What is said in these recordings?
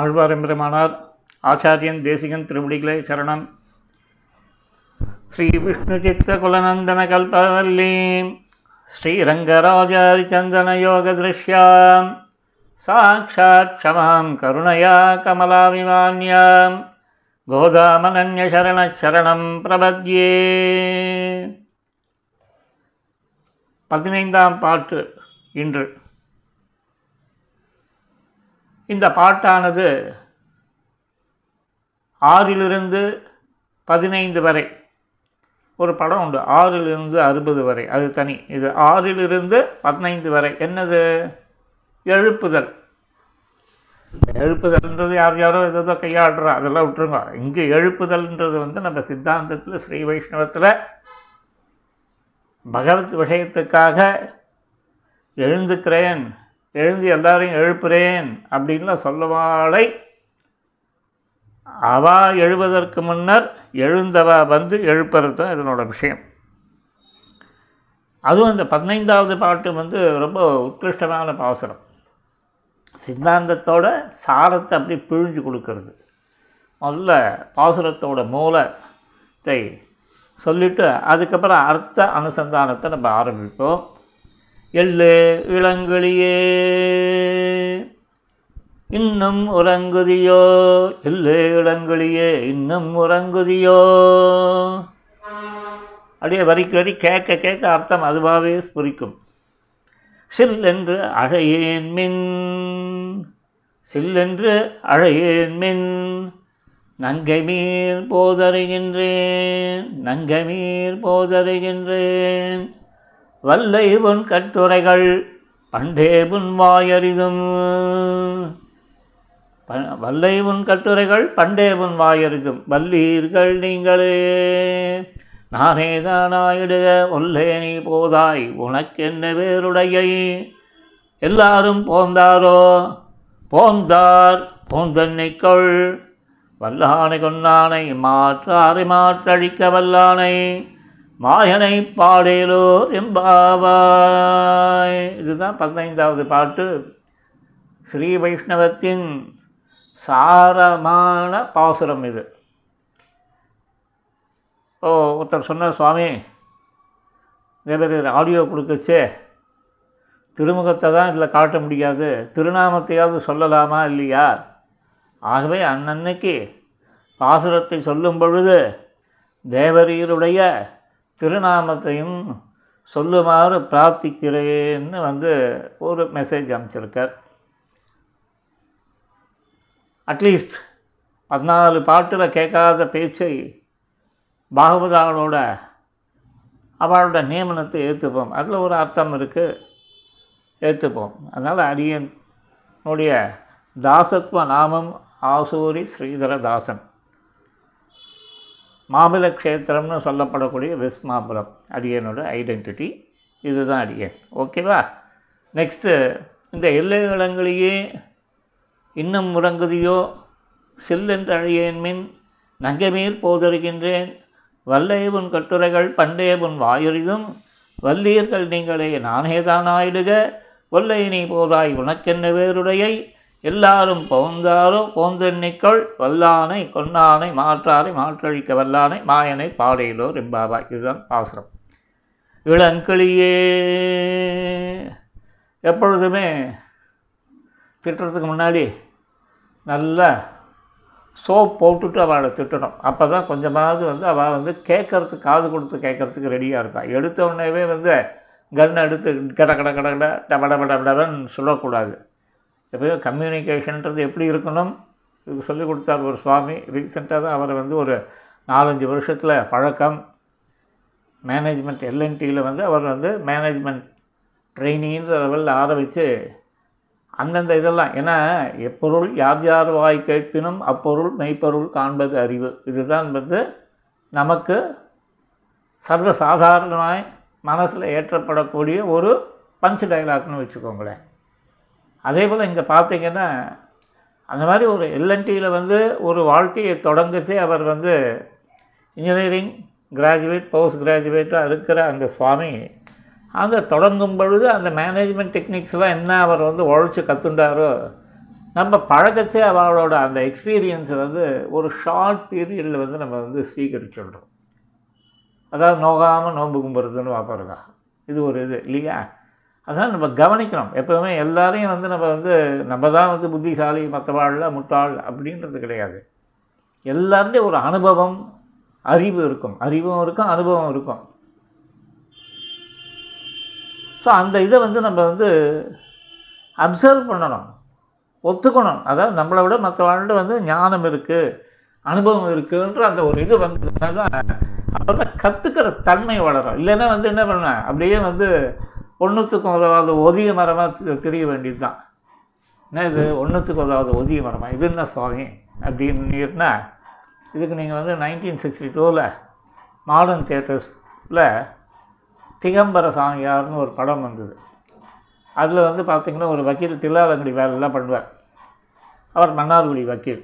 ஆழ்வாரெம்பெருமானார் ஆச்சாரியன் தேசிகன் திருவடிகளை சரணம். ஸ்ரீ விஷ்ணு சித்த குலநந்தன கல்பவல்லி ஸ்ரீரங்கராஜாரிச்சந்தன யோக திருஷ்யாம் சாட்சாத் க்ஷமாம் கருணையா கமலாவிமான்யாம் கோதாமனன்ய சரண சரணம் பிரபத்யே. 15ஆம் பாட்டு இன்று. இந்த பாட்டானது 6 to 15 வரை ஒரு படம் உண்டு, 6 to 60 வரை, அது தனி. இது 6 to 15 வரை. என்னது? எழுப்புதல். எழுப்புதல்ன்றது யார் யாரோ ஏதோ கையாடுறோம், அதெல்லாம் விட்டுருங்க. இங்கே எழுப்புதல்ன்றது நம்ம சித்தாந்தத்தில் ஸ்ரீ வைஷ்ணவத்தில் பகவத் விஷயத்துக்காக எழுந்துக்கிறேன், எழுந்து எல்லாரையும் எழுப்புறேன் அப்படின்லாம் சொல்லவாளை அவா எழுவதற்கு முன்னர் எழுந்தவா வந்து எழுப்புறது தான் இதனோட விஷயம். அதுவும் இந்த 15வது பாட்டு ரொம்ப உத்கிருஷ்டமான பாசுரம். சித்தாந்தத்தோட சாரத்தை அப்படி பிழிஞ்சு கொடுக்கறது. முதல்ல பாசுரத்தோட மூலத்தை சொல்லிவிட்டு அதுக்கப்புறம் அர்த்த அனுசந்தானத்தை நம்ம ஆரம்பிப்போம். எள்ளு இளங்கிளியே இன்னும் உறங்குதியோ, எள்ளு இளங்கிளியே இன்னும் உறங்குதியோ. அப்படியே வரிக்கு வரி கேட்க கேட்க அர்த்தம் அதுவாகவே ஸ்புரிக்கும். சில்லென்று அழையேன் மின், சில்லென்று அழையேன் மின், நங்கை மீர் போதருகின்றேன், நங்கை மீர் போதருகின்றேன். வல்லை உன் கட்டுரைகள் பண்டே உன் வாயறிதும், வல்லை உன் கட்டுரைகள் பண்டே உன் வாயறிதும். வல்லீர்கள் நீங்களே நானேதானாயிடுக ஒல்லே நீ போதாய் உனக்கென்ன வேறுடையை. எல்லாரும் போந்தாரோ போந்தார் போந்தன்னைக்குள் வல்லானை கொன்னானை மாற்றாரை மாற்றழிக்க வல்லானை மாயனை பாடேலோர் எம்பாவாய். இதுதான் 15வது பாட்டு. ஸ்ரீ வைஷ்ணவத்தின் சாரமான பாசுரம் இது. ஒருத்தர் சொன்னார், சுவாமி இதே பேர் ஆடியோ கொடுக்கச்சே, திருமுகத்தை தான் இதில் காட்ட முடியாது, திருநாமத்தையாவது சொல்லலாமா இல்லையா? ஆகவே அன்னன்னைக்கு பாசுரத்தை சொல்லும் பொழுது தேவரீருடைய திருநாமத்தையும் சொல்லுமாறு பிரார்த்திக்கிறேன்னு ஒரு மெசேஜ் அனுப்பிச்சிருக்கார். அட்லீஸ்ட் 14 பாட்டில் கேட்காத பேச்சை பாகவதாவோட அவளோட நியமனத்தை ஏற்றுப்போம். அதில் ஒரு அர்த்தம் இருக்குது, ஏற்றுப்போம். அதனால் அரியனுடைய தாசத்துவ நாமம் ஆசூரி ஸ்ரீதர தாசன், மாமல க்ஷேத்திரம்னு சொல்லப்படக்கூடிய விஸ்மாபுரம் அரியனோட ஐடென்டிட்டி. இதுதான் அரியன். ஓகேவா? நெக்ஸ்ட்டு இந்த எல்லை இடங்களையே இன்னும் முறங்குதியோ, சில்லென்று அழியேன் மின், நங்கைமீர் போதருகின்றேன், வல்லை உன் கட்டுரைகள் பண்டே உன் வாயறிதும். வல்லீர்கள் நீங்களே நானேதான் ஆயிடுக ஒல்லை நீ போதாய் உனக்கென்ன வேறுடையை. எல்லாரும் போந்தாரோ போந்தன்னைக்குள் வல்லானை கொன்னானை மாற்றாரை மாற்றழிக்க வல்லானை மாயனை பாடையிலோ ரிம்பாபா. இதுதான் பாசுரம். இளங்கிளியே, எப்பொழுதுமே திட்டுறதுக்கு முன்னாடி நல்லா சோப் போட்டுட்டு அவளை திட்டணும். அப்போ தான் கொஞ்சமாவது அவள் கேட்குறதுக்கு, காது கொடுத்து கேட்குறதுக்கு ரெடியாக இருப்பாள். எடுத்தவுடனேவே கன்னை எடுத்து கட கட கட கட டபட படபடன்னு சொல்லக்கூடாது. எப்போயும் கம்யூனிகேஷன்றது எப்படி இருக்கணும் இதுக்கு சொல்லிக் கொடுத்தார் ஒரு சுவாமி. ரீசெண்டாக தான் அவர் ஒரு 4-5 வருஷத்தில் பழக்கம். மேனேஜ்மெண்ட் எல்என்டியில் அவர் மேனேஜ்மெண்ட் ட்ரைனிங்கிற லெவலில் ஆரம்பித்து அந்தந்த இதெல்லாம், ஏன்னா எப்பொருள் யார் யார் வாய் கேட்பினும் அப்பொருள் மெய்ப்பொருள் காண்பது அறிவு. இதுதான் நமக்கு சர்வசாதாரணமாய் மனசில் ஏற்றப்படக்கூடிய ஒரு பஞ்ச் டைலாக்னு வச்சுக்கோங்களேன். அதே போல் இங்கே பார்த்திங்கன்னா அந்த மாதிரி ஒரு எல்என்டியில் ஒரு வாழ்க்கையை தொடங்கச்சே அவர் இன்ஜினியரிங் கிராஜுவேட் போஸ்ட் கிராஜுவேட்டாக இருக்கிற அந்த சுவாமி தொடங்கும் பொழுது அந்த மேனேஜ்மெண்ட் டெக்னிக்ஸ்லாம் என்ன அவர் உழைச்சி கற்றுண்டாரோ நம்ம பழகச்சே அவங்களோட அந்த எக்ஸ்பீரியன்ஸை வந்து ஒரு ஷார்ட் பீரியடில் வந்து நம்ம வந்து ஸ்வீகரிச்சுடுறோம். அதாவது நோகாமல் நோன்பு கும்புறதுன்னு பார்ப்பாருங்க, இது ஒரு இது இல்லையா? அதனால் நம்ம கவனிக்கணும். எப்போவுமே எல்லாரையும் வந்து நம்ம தான் வந்து புத்திசாலி மற்றவாழ்ல முட்டாள் அப்படின்றது கிடையாது. எல்லாருடையும் ஒரு அனுபவம் அறிவு இருக்கும், அறிவும் இருக்கும் அனுபவம் இருக்கும். ஸோ அந்த இதை வந்து நம்ம வந்து அப்சர்வ் பண்ணணும், ஒத்துக்கணும். அதாவது நம்மளை விட மற்றவாழ்கிட்ட வந்து ஞானம் இருக்குது அனுபவம் இருக்குன்ற அந்த ஒரு இது வந்ததுன்னா தான் அவரோட கற்றுக்கிற தன்மை வளரும். இல்லைன்னா வந்து என்ன பண்ணேன் அப்படியே வந்து ஒன்றுத்துக்கும் உதவாத ஒதிய மரமாக தெரிய வேண்டியது தான். ஏன்னா இது ஒன்றுத்துக்கு உதவாத ஒதிய மரமாக இது என்ன சுவாமி அப்படின்னா, இதுக்கு நீங்கள் வந்து 1962 மாடர்ன் தியேட்டர்ஸில் திகம்பர சாமியார்னு ஒரு படம் வந்தது. அதில் வந்து பார்த்திங்கன்னா ஒரு வக்கீல் தில்லாலங்குடி வேலைலாம் பண்ணுவார். அவர் மன்னார்குடி வக்கீல்.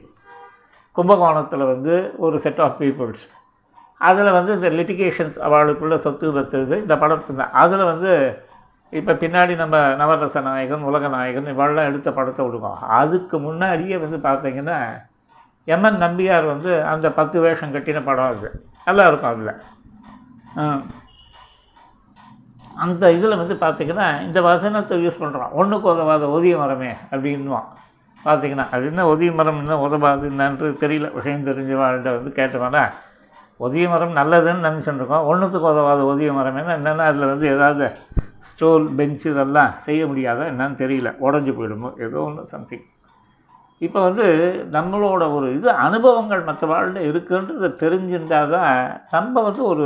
கும்பகோணத்தில் வந்து ஒரு செட் ஆஃப் பீப்புள்ஸ், அதில் வந்து இந்த லிட்டிகேஷன்ஸ் அவளுக்குள்ளே சொத்து பத்துது இந்த படம். அதில் வந்து இப்போ பின்னாடி நம்ம நவரச நாயகன் உலக நாயகன் இவெல்லாம் எடுத்த படத்தை விடுவோம். அதுக்கு முன்னாடியே வந்து பார்த்திங்கன்னா எம்என் நம்பியார் வந்து அந்த 10 வேஷம் கட்டின படம், அது நல்லாயிருக்கும். அதில் அந்த இதில் வந்து பார்த்திங்கன்னா இந்த வசனத்தை யூஸ் பண்ணுறோம், ஒன்றுக்கு உதவாத ஒதிய மரமே அப்படின்வான். பார்த்திங்கன்னா அது என்ன ஒதிய மரம், என்ன உதவாது என்னன்றது தெரியல. விஷயம் தெரிஞ்சவாழ்கிட்ட வந்து கேட்டவனா ஒதிய மரம் நல்லதுன்னு நினச்சிட்டு இருக்கோம், ஒன்றுத்துக்கு உதவாத ஒதிய மரம் என்ன என்னென்னா அதில் வந்து ஏதாவது ஸ்டோல் பெஞ்சு இதெல்லாம் செய்ய முடியாத என்னன்னு தெரியல, உடஞ்சி போயிடுமோ ஏதோ ஒன்று சம்திங். இப்போ வந்து நம்மளோட ஒரு இது அனுபவங்கள் மற்றவாழ்கிட்ட இருக்குன்றது தெரிஞ்சிருந்தால் தான் நம்ம வந்து ஒரு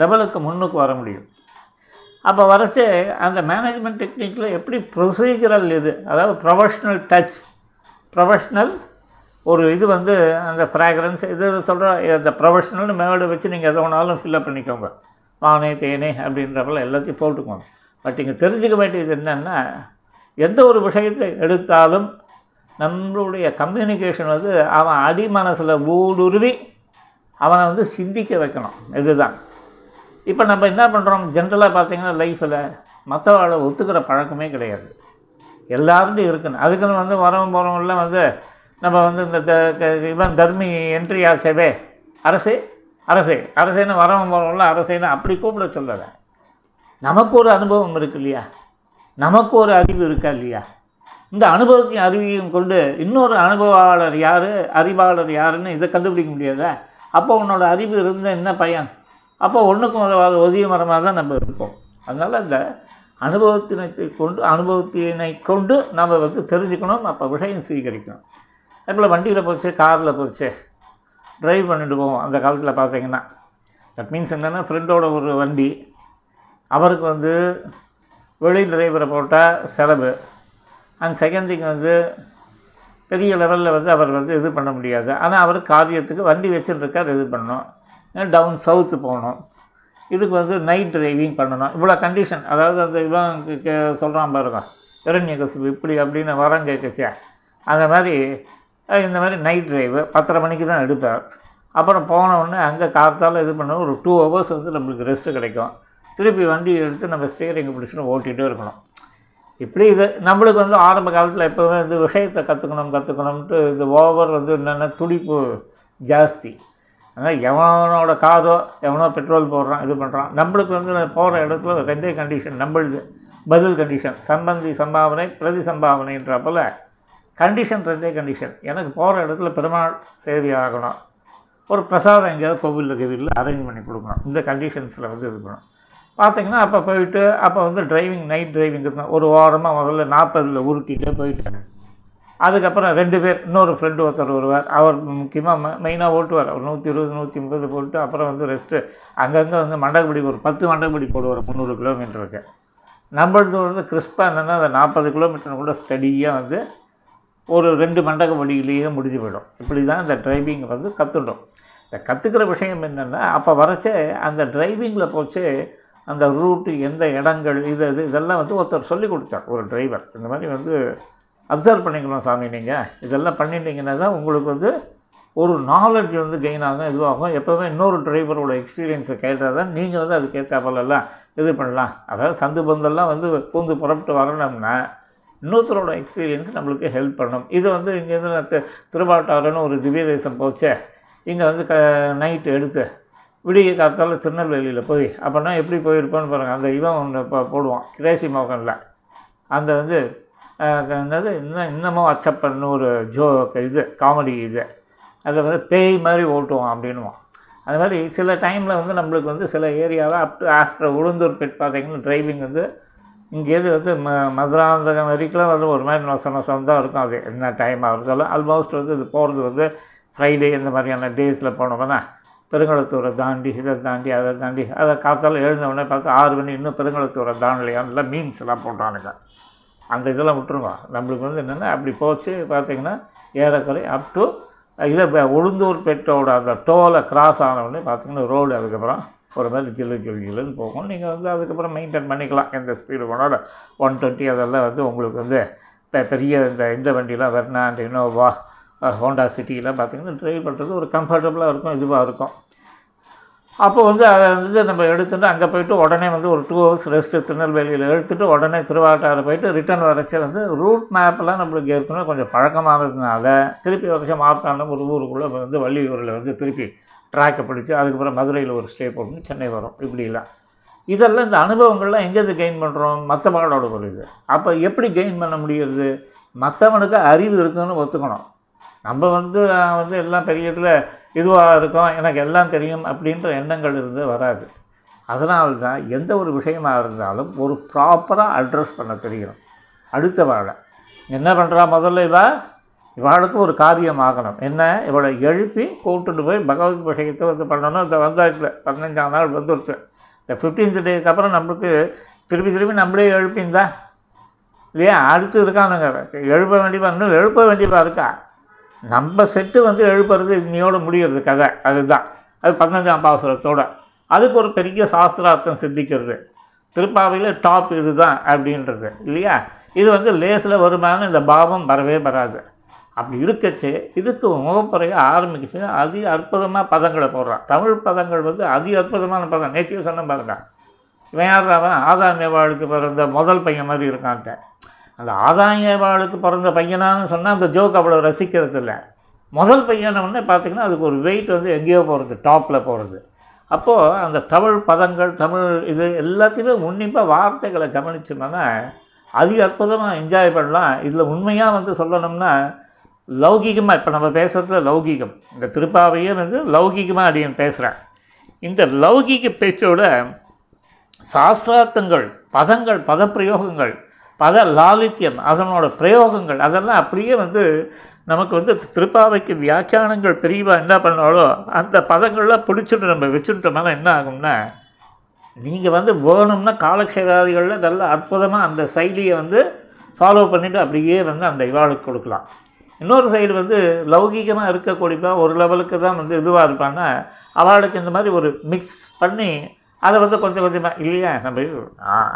லெவலுக்கு முன்னுக்கு வர முடியும். அப்போ வரச்சே அந்த மேனேஜ்மெண்ட் டெக்னிக்கில் எப்படி ப்ரொசீஜரல் இது, அதாவது ப்ரொஃபஷ்னல் டச், ப்ரொஃபஷ்னல் ஒரு இது வந்து அந்த ஃப்ராக்ரன்ஸ் இது சொல்கிற அந்த ப்ரொஃபஷ்னல்னு மேலே வச்சு நீங்கள் எதை ஒன்றாலும் ஃபில்அப் பண்ணிக்கோங்க, வானே தேனே அப்படின்றப்பெல்லாம் எல்லாத்தையும் போட்டுக்கோங்க. பட் இங்கே தெரிஞ்சுக்க வேண்டியது என்னென்னா, எந்த ஒரு விஷயத்தை எடுத்தாலும் நம்மளுடைய கம்யூனிகேஷன் வந்து அவன் அடி மனசில் ஊடுருவி அவனை வந்து சிந்திக்க வைக்கணும். இதுதான் இப்போ நம்ம என்ன பண்ணுறோம் ஜென்ரலாக பார்த்திங்கன்னா லைஃப்பில் மற்றவாழை ஒத்துக்கிற பழக்கமே கிடையாது, எல்லாருடையும் இருக்குன்னு. அதுக்குன்னு வந்து வரவும் போகிறவங்களாம் வந்து நம்ம வந்து இந்த இவன் தர்மி என்ட்ரி ஆசைவே அரசே அரசே அரசேன்னு வரவும் போகிறவங்களாம் அரசேன்னு அப்படி கூப்பிட சொல்லலை. நமக்கு ஒரு அனுபவம் இருக்குது இல்லையா, நமக்கு ஒரு அறிவு இருக்கா இல்லையா, இந்த அனுபவத்தையும் அறிவையும் கொண்டு இன்னொரு அனுபவாளர் யார் அறிவாளர் யாருன்னு இதை கண்டுபிடிக்க முடியாதா? அப்போ உன்னோட அறிவு இருந்த என்ன பையன்? அப்போ ஒன்றுக்கும் உதவாத ஒதிய மரமாக தான் நம்ம இருப்போம். அதனால் இந்த அனுபவத்தினை கொண்டு நம்ம வந்து தெரிஞ்சுக்கணும், அப்போ விஷயம் சீகரிக்கணும். அதுபோல் வண்டியில் போச்சு காரில் போச்சு ட்ரைவ் பண்ணிட்டு போவோம். அந்த காலத்தில் பார்த்திங்கன்னா தட் மீன்ஸ் என்னென்னா, ஃப்ரெண்டோட ஒரு வண்டி, அவருக்கு வந்து வெளி டிரைவரை போட்டால் செலவு, அண்ட் செகண்டிங் வந்து பெரிய லெவலில் வந்து அவர் வந்து இது பண்ண முடியாது. ஆனால் அவர் காரியத்துக்கு வண்டி வச்சுட்டு இருக்கார், இது பண்ணணும், டவுன் சவுத்து போகணும், இதுக்கு வந்து நைட் டிரைவிங் பண்ணணும், இவ்வளோ கண்டிஷன். அதாவது அந்த இவன் சொல்கிறான் பாருங்க இரண்ய கசிப்பு இப்படி அப்படின்னு வரம் கேட்கச்சியா, அந்த மாதிரி இந்த மாதிரி நைட் டிரைவு 10:30 மணிக்கு தான் எடுப்பார். அப்புறம் போனவுடனே அங்கே கார்த்தால் இது பண்ண ஒரு 2 hours வந்து நம்மளுக்கு ரெஸ்ட்டு கிடைக்கும். திருப்பி வண்டி எடுத்து நம்ம ஸ்டீரிங்கை பிடிச்சின்னு ஓட்டிகிட்டே இருக்கணும். இப்படி இது நம்மளுக்கு வந்து ஆரம்ப காலத்தில் எப்போவுமே இந்த விஷயத்தை கற்றுக்கணும்ட்டு இது ஓவர் வந்து என்னென்னா துடிப்பு ஜாஸ்தி. அதனால் எவனோட காதோ எவனோ பெட்ரோல் போடுறான் இது பண்ணுறான். நம்மளுக்கு வந்து போகிற இடத்துல ரெண்டே கண்டிஷன், நம்மளுக்கு பதில் கண்டிஷன், சம்பந்தி சம்பாவனை பிரதி சம்பாவனைன்றப்போல் கண்டிஷன் ரெண்டே கண்டிஷன். எனக்கு போகிற இடத்துல பெருமாள் சேவை ஆகணும், ஒரு பிரசாதம் எங்கேயாவது கோவிலில் கோவிலில் அரேஞ்ச் பண்ணி கொடுக்கணும், இந்த கண்டிஷன்ஸில் வந்து இது பண்ணணும். பார்த்திங்கன்னா அப்போ போயிட்டு அப்போ வந்து டிரைவிங் நைட் டிரைவிங் இருக்கணும். ஒரு வாரமாக முதல்ல 40 உருட்டிகிட்டே போயிட்டு அதுக்கப்புறம் 2 பேர் இன்னொரு ஃப்ரெண்டு ஒருத்தர் வருவார். அவர் முக்கியமாக மெயினாக ஓட்டுவார். அவர் 120, 150 போட்டு அப்புறம் வந்து ரெஸ்ட்டு அங்கங்கே வந்து மண்டபடி ஒரு 10 மண்டபடி போடுவார் 300 கிலோமீட்டருக்கு. நம்மளது வந்து கிறிஸ்பாக என்னென்னா அந்த 40 கிலோமீட்டர் கூட ஸ்டடியாக வந்து ஒரு 2 மண்டபடியிலேயே முடிஞ்சு போயிடும். இப்படி தான் இந்த டிரைவிங் வந்து கற்றுடும். இந்த கற்றுக்கிற விஷயம் என்னென்னா, அப்போ வரச்சே அந்த டிரைவிங்கில் போச்சு அந்த ரூட்டு எந்த இடங்கள் இது இது இதெல்லாம் வந்து ஒருத்தர் சொல்லி கொடுத்தார், ஒரு டிரைவர். இந்த மாதிரி வந்து அப்சர்வ் பண்ணிக்கலாம் சாமி, நீங்கள் இதெல்லாம் பண்ணிட்டீங்கன்னா தான் உங்களுக்கு வந்து ஒரு நாலெட்ஜ் வந்து கெயின் ஆகும், இதுவாகும். எப்போவுமே இன்னொரு டிரைவரோட எக்ஸ்பீரியன்ஸை கேட்டால் தான் நீங்கள் வந்து அதுக்கேற்ற போலெல்லாம் இது பண்ணலாம். அதாவது சந்து பந்தெல்லாம் வந்து பூந்து புறப்பட்டு வரணும்னா இன்னொருத்தரோட எக்ஸ்பீரியன்ஸ் நம்மளுக்கு ஹெல்ப் பண்ணணும். இது வந்து இங்கேருந்து திருவாட்டாரன்னு ஒரு திவ்ய தேசம் போச்சே, இங்கே வந்து நைட்டு எடுத்து விடிய காலத்தால் திருநெல்வேலியில் போய் அப்படின்னா எப்படி போயிருப்பான்னு பாருங்கள். அந்த இவன் ஒன்று போடுவான் கிரேசி மோகனில், அந்த வந்து என்னது இன்னமும் அச்சப்பன்னு ஒரு இது காமெடி இது, அதை வந்து பேய் மாதிரி ஓட்டுவான் அப்படின்வான். அது மாதிரி சில டைமில் வந்து நம்மளுக்கு வந்து சில ஏரியாவில் அப் டு ஆஃப்டர் உளுந்தூர்பேட் பார்த்தீங்கன்னா டிரைவிங் வந்து இங்கேருந்து வந்து மதுராந்தகம் வரைக்கும்லாம் வந்து ஒரு மாதிரி நொசம் நொசம் தான் இருக்கும். அது என்ன டைமாக இருந்தாலும் ஆல்மோஸ்ட் வந்து இது போகிறது வந்து ஃப்ரைடே இந்த மாதிரியான டேஸில் போனோம்னா பெருங்குளத்தூரை தாண்டி இதை தாண்டி அதை தாண்டி அதை காத்தால் எழுந்தவுடனே பார்த்து 6 மணி இன்னும் பெருங்குளத்தூரை தாண்டலையான்லாம் மீன்ஸ்லாம் போட்டானுங்க. அந்த இதெல்லாம் விட்டுருவோம். நம்மளுக்கு வந்து என்னென்னா அப்படி போச்சு பார்த்திங்கன்னா ஏறக்குறை அப் டு இதை உளுந்தூர்பேட்டோட அந்த டோலை கிராஸ் ஆனவுடனே பார்த்திங்கன்னா ரோடு அதுக்கப்புறம் ஒரு மாதிரி ஜில்லு ஜில்லு ஜில்லுன்னு போகும். நீங்கள் வந்து அதுக்கப்புறம் மெயின்டைன் பண்ணிக்கலாம் எந்த ஸ்பீடு போனால் 120 அதெல்லாம் வந்து உங்களுக்கு வந்து பெரிய இந்த வண்டியெலாம் வெர்னா அண்ட் இனோவா ஹோண்டா சிட்டியெலாம் பார்த்திங்கன்னா ட்ரைவ் பண்ணுறது ஒரு கம்ஃபர்டபுளாக இருக்கும், இதுவாக இருக்கும். அப்போ வந்து அதை வந்து நம்ம எடுத்துகிட்டு அங்கே போய்ட்டு உடனே வந்து ஒரு 2 ஹவர்ஸ் ரெஸ்ட்டு திருநெல்வேலியில் எடுத்துகிட்டு உடனே திருவாட்டாறு போய்ட்டு ரிட்டன் வரச்சே வந்து ரூட் மேப்பெல்லாம் நம்மளுக்கு ஏற்கனவே கொஞ்சம் பழக்கமானதுனால திருப்பி வரச்சே மார்த்தாண்டம் ஒரு ஊருக்குள்ளே வந்து வள்ளியூரில் வந்து திருப்பி ட்ராக்கை பிடிச்சி அதுக்கப்புறம் மதுரையில் ஒரு ஸ்டே போகணும், சென்னை வரும், இப்படிலாம் இதெல்லாம் இந்த அனுபவங்கள்லாம் எங்கேருந்து கெயின் பண்ணுறோம் மற்றவங்களோட ஒரு இது. அப்போ எப்படி கெயின் பண்ண முடியுது? மற்றவனுக்கு அறிவு இருக்குதுன்னு ஒத்துக்கணும். நம்ம வந்து வந்து எல்லாம் பெரிய இதில் இதுவாக இருக்கும் எனக்கு எல்லாம் தெரியும் அப்படின்ற எண்ணங்கள் இருந்து வராது. அதனால தான் எந்த ஒரு விஷயமாக இருந்தாலும் ஒரு ப்ராப்பராக அட்ரஸ் பண்ண தெரியணும். அடுத்த வாழை என்ன பண்ணுறா முதல்ல இவாளுக்கு ஒரு காரியம் ஆகணும். என்ன இவளை எழுப்பி கூப்பிட்டுட்டு போய் பகவத் விஷயத்தை வந்து பண்ணணும். இந்த வந்தாட்டில் 15ஆம் நாள் வந்துடுச்சு. இந்த 15th டேக்கு அப்புறம் நம்மளுக்கு திருப்பி திருப்பி நம்மளே எழுப்பிந்தா இல்லையா அடுத்து இருக்கானுங்க எழுப்ப வேண்டியதாக இன்னும் எழுப்ப வேண்டியதாக இருக்கா. நம்ம செட்டு வந்து எழுப்புறது இன்னையோடு முடிகிறது கதை. அதுதான் அது 15ஆம் பாசுரத்தோடு. அதுக்கு ஒரு பெரிய சாஸ்திரார்த்தம் சித்திக்கிறது திருப்பாவையில் டாப் இது தான் அப்படின்றது இல்லையா. இது வந்து லேஸில் வருமானு இந்த பாவம் வரவே வராது. அப்படி இருக்கச்சு இதுக்கு முகப்புறையாக ஆரம்பிக்கிச்சு அதி அற்புதமாக பதங்களை போடுறான். தமிழ் பதங்கள் வந்து அதி அற்புதமான பதம். நேற்று சொன்ன பாருங்க இவன் யாராவன் ஆதாமேவாளுக்கு பிறந்த முதல் பையன் மாதிரி இருக்கான்ட்ட. அந்த ஆதாயவாளுக்கு பிறந்த பையனான்னு சொன்னால் அந்த ஜோக் அவ்வளோ ரசிக்கிறது இல்லை. முதல் பையனவுடனே பார்த்திங்கன்னா அதுக்கு ஒரு வெயிட் வந்து எங்கேயோ போகிறது, டாப்பில் போகிறது. அப்போது அந்த தமிழ் பதங்கள் தமிழ் இது எல்லாத்தையுமே உன்னிப்பாக வார்த்தைகளை கவனிச்சோம்னா அதிக அற்புதமாக என்ஜாய் பண்ணலாம். இதில் உண்மையாக வந்து சொல்லணும்னா லௌகிகமாக இப்போ நம்ம பேசுகிறதுல லௌகிகம் இந்த திருப்பாவையே வந்து லௌகிகமாக அப்படின்னு பேசுகிறேன். இந்த லௌகிக பேச்சோட சாஸ்திரார்த்தங்கள் பதங்கள் பதப்பிரயோகங்கள் பத லாலித்யம் அதனோட பிரயோகங்கள் அதெல்லாம் அப்படியே வந்து நமக்கு வந்து திருப்பாவைக்கு வியாக்கியானங்கள் பெரியவா என்ன பண்ணாலோ அந்த பதங்கள்லாம் பிடிச்சிட்டு நம்ம வச்சுட்டோம்னா என்ன ஆகும்னா நீங்கள் வந்து வேணும்னா காலக்ஷேபாதிகளில் நல்ல அற்புதமாக அந்த சைலியை வந்து ஃபாலோ பண்ணிவிட்டு அப்படியே வந்து அந்த இவாளுக்கு கொடுக்கலாம். இன்னொரு சைடு வந்து லௌகிகமாக இருக்கக்கூடியப்பா ஒரு லெவலுக்கு தான் வந்து இதுவாக இருப்பான்னா அவளுக்கு இந்த மாதிரி ஒரு மிக்ஸ் பண்ணி அதை வந்து கொஞ்சம் கொஞ்சமாக இல்லையா நம்ம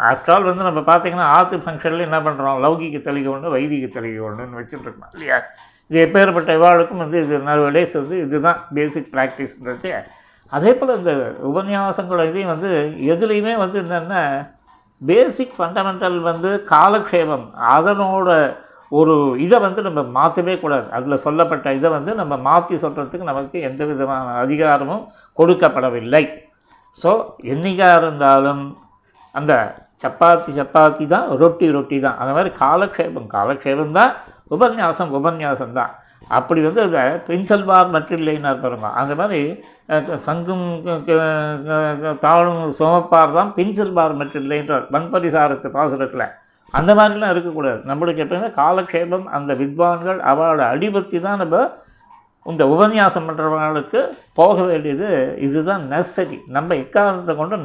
ஆஃப்டர் ஆல் வந்து நம்ம பார்த்திங்கன்னா ஆற்று ஃபங்க்ஷனில் என்ன பண்ணுறோம் லௌகிக தெளிக்க ஒன்று வைதிக தெளிக்க ஒன்றுன்னு வச்சுட்டுருக்கோம் இல்லையா. இது எப்பேற்பட்ட இவாளுக்கும் வந்து இது நர்வேடேஸ் வந்து இதுதான் பேசிக் ப்ராக்டிஸ்ன்றது. அதே போல் இந்த உபன்யாசங்களோட இதையும் வந்து எதுலேயுமே வந்து என்னென்னா பேசிக் ஃபண்டமெண்டல் வந்து காலக்ஷேபம் அதனோட ஒரு இதை வந்து நம்ம மாற்றவே கூடாது. அதில் சொல்லப்பட்ட இதை வந்து நம்ம மாற்றி சொல்கிறதுக்கு நமக்கு எந்த விதமான அதிகாரமும் கொடுக்கப்படவில்லை. ஸோ என்றைக்காக இருந்தாலும் அந்த சப்பாத்தி சப்பாத்தி தான் ரொட்டி ரொட்டி தான் அந்த மாதிரி காலக்ஷேபம் காலக்ஷேபம் தான் உபன்யாசம் உபன்யாசம் தான். அப்படி வந்து அந்த பென்சில் பார் மற்றும் இல்லைன்னா பாருங்க அந்த மாதிரி சங்கும் தாழும் சோமப்பார் தான் பென்சில் பார் மற்றும் இல்லைன்றார் மண்பரிசாரத்து பாசுரத்தில். அந்த மாதிரிலாம் இருக்கக்கூடாது. நம்மளுக்கு எப்போயுமே காலக்ஷேபம் அந்த வித்வான்கள் அவளோட அடிபத்தி தான் நம்ம இந்த உபன்யாசம் பண்ணுறவங்களுக்கு போக வேண்டியது. இதுதான் நெசரி. நம்ம எக்காரணத்தை கொண்டு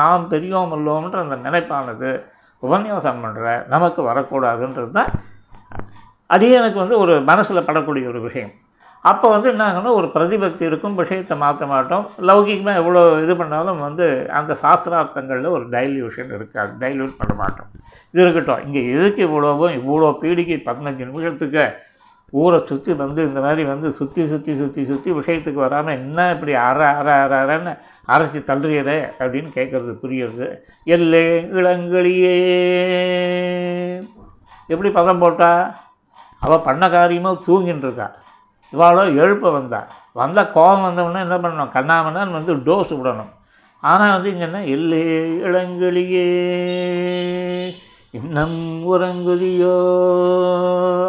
நாம் பெரியோம் இல்லோம்ன்ற அந்த நினைப்பானது உபன்யாசம் பண்ணுற நமக்கு வரக்கூடாதுன்றது தான் அடியனுக்கு வந்து ஒரு மனசில் படக்கூடிய ஒரு விஷயம். அப்போ வந்து என்னாகணும் ஒரு பிரதிபக்தி இருக்கும், விஷயத்தை மாற்ற மாட்டோம். லௌகிகமாக எவ்வளோ இது பண்ணாலும் வந்து அந்த சாஸ்திரார்த்தங்களில் ஒரு டைல்யூஷன் இருக்காது, டைல்யூட் பண்ண மாட்டோம். இது இருக்கட்டும். இங்கே எதுக்கு இவ்வளோ பீடிக்கு 15 நிமிஷத்துக்கு ஊரை சுற்றி வந்து இந்த மாதிரி வந்து சுற்றி சுற்றி சுற்றி சுற்றி விஷயத்துக்கு வராமல் என்ன இப்படி அறன்னு அரைச்சி தள்ளுறே அப்படின்னு கேட்குறது புரியுறது. எல்லே இளங்களியே எப்படி பதம் போட்டா? அவள் பண்ண காரியமாக தூங்கின்றிருக்கா, இவாளோ எழுப்ப வந்தால் கோபம் வந்தவுடனே என்ன பண்ணணும்? கண்ணாமண்ணான் வந்து டோஸ் விடணும். ஆனால் வந்து இங்கே என்ன, எல்லே இளங்கிளியே இன்னம் உறங்குதியோ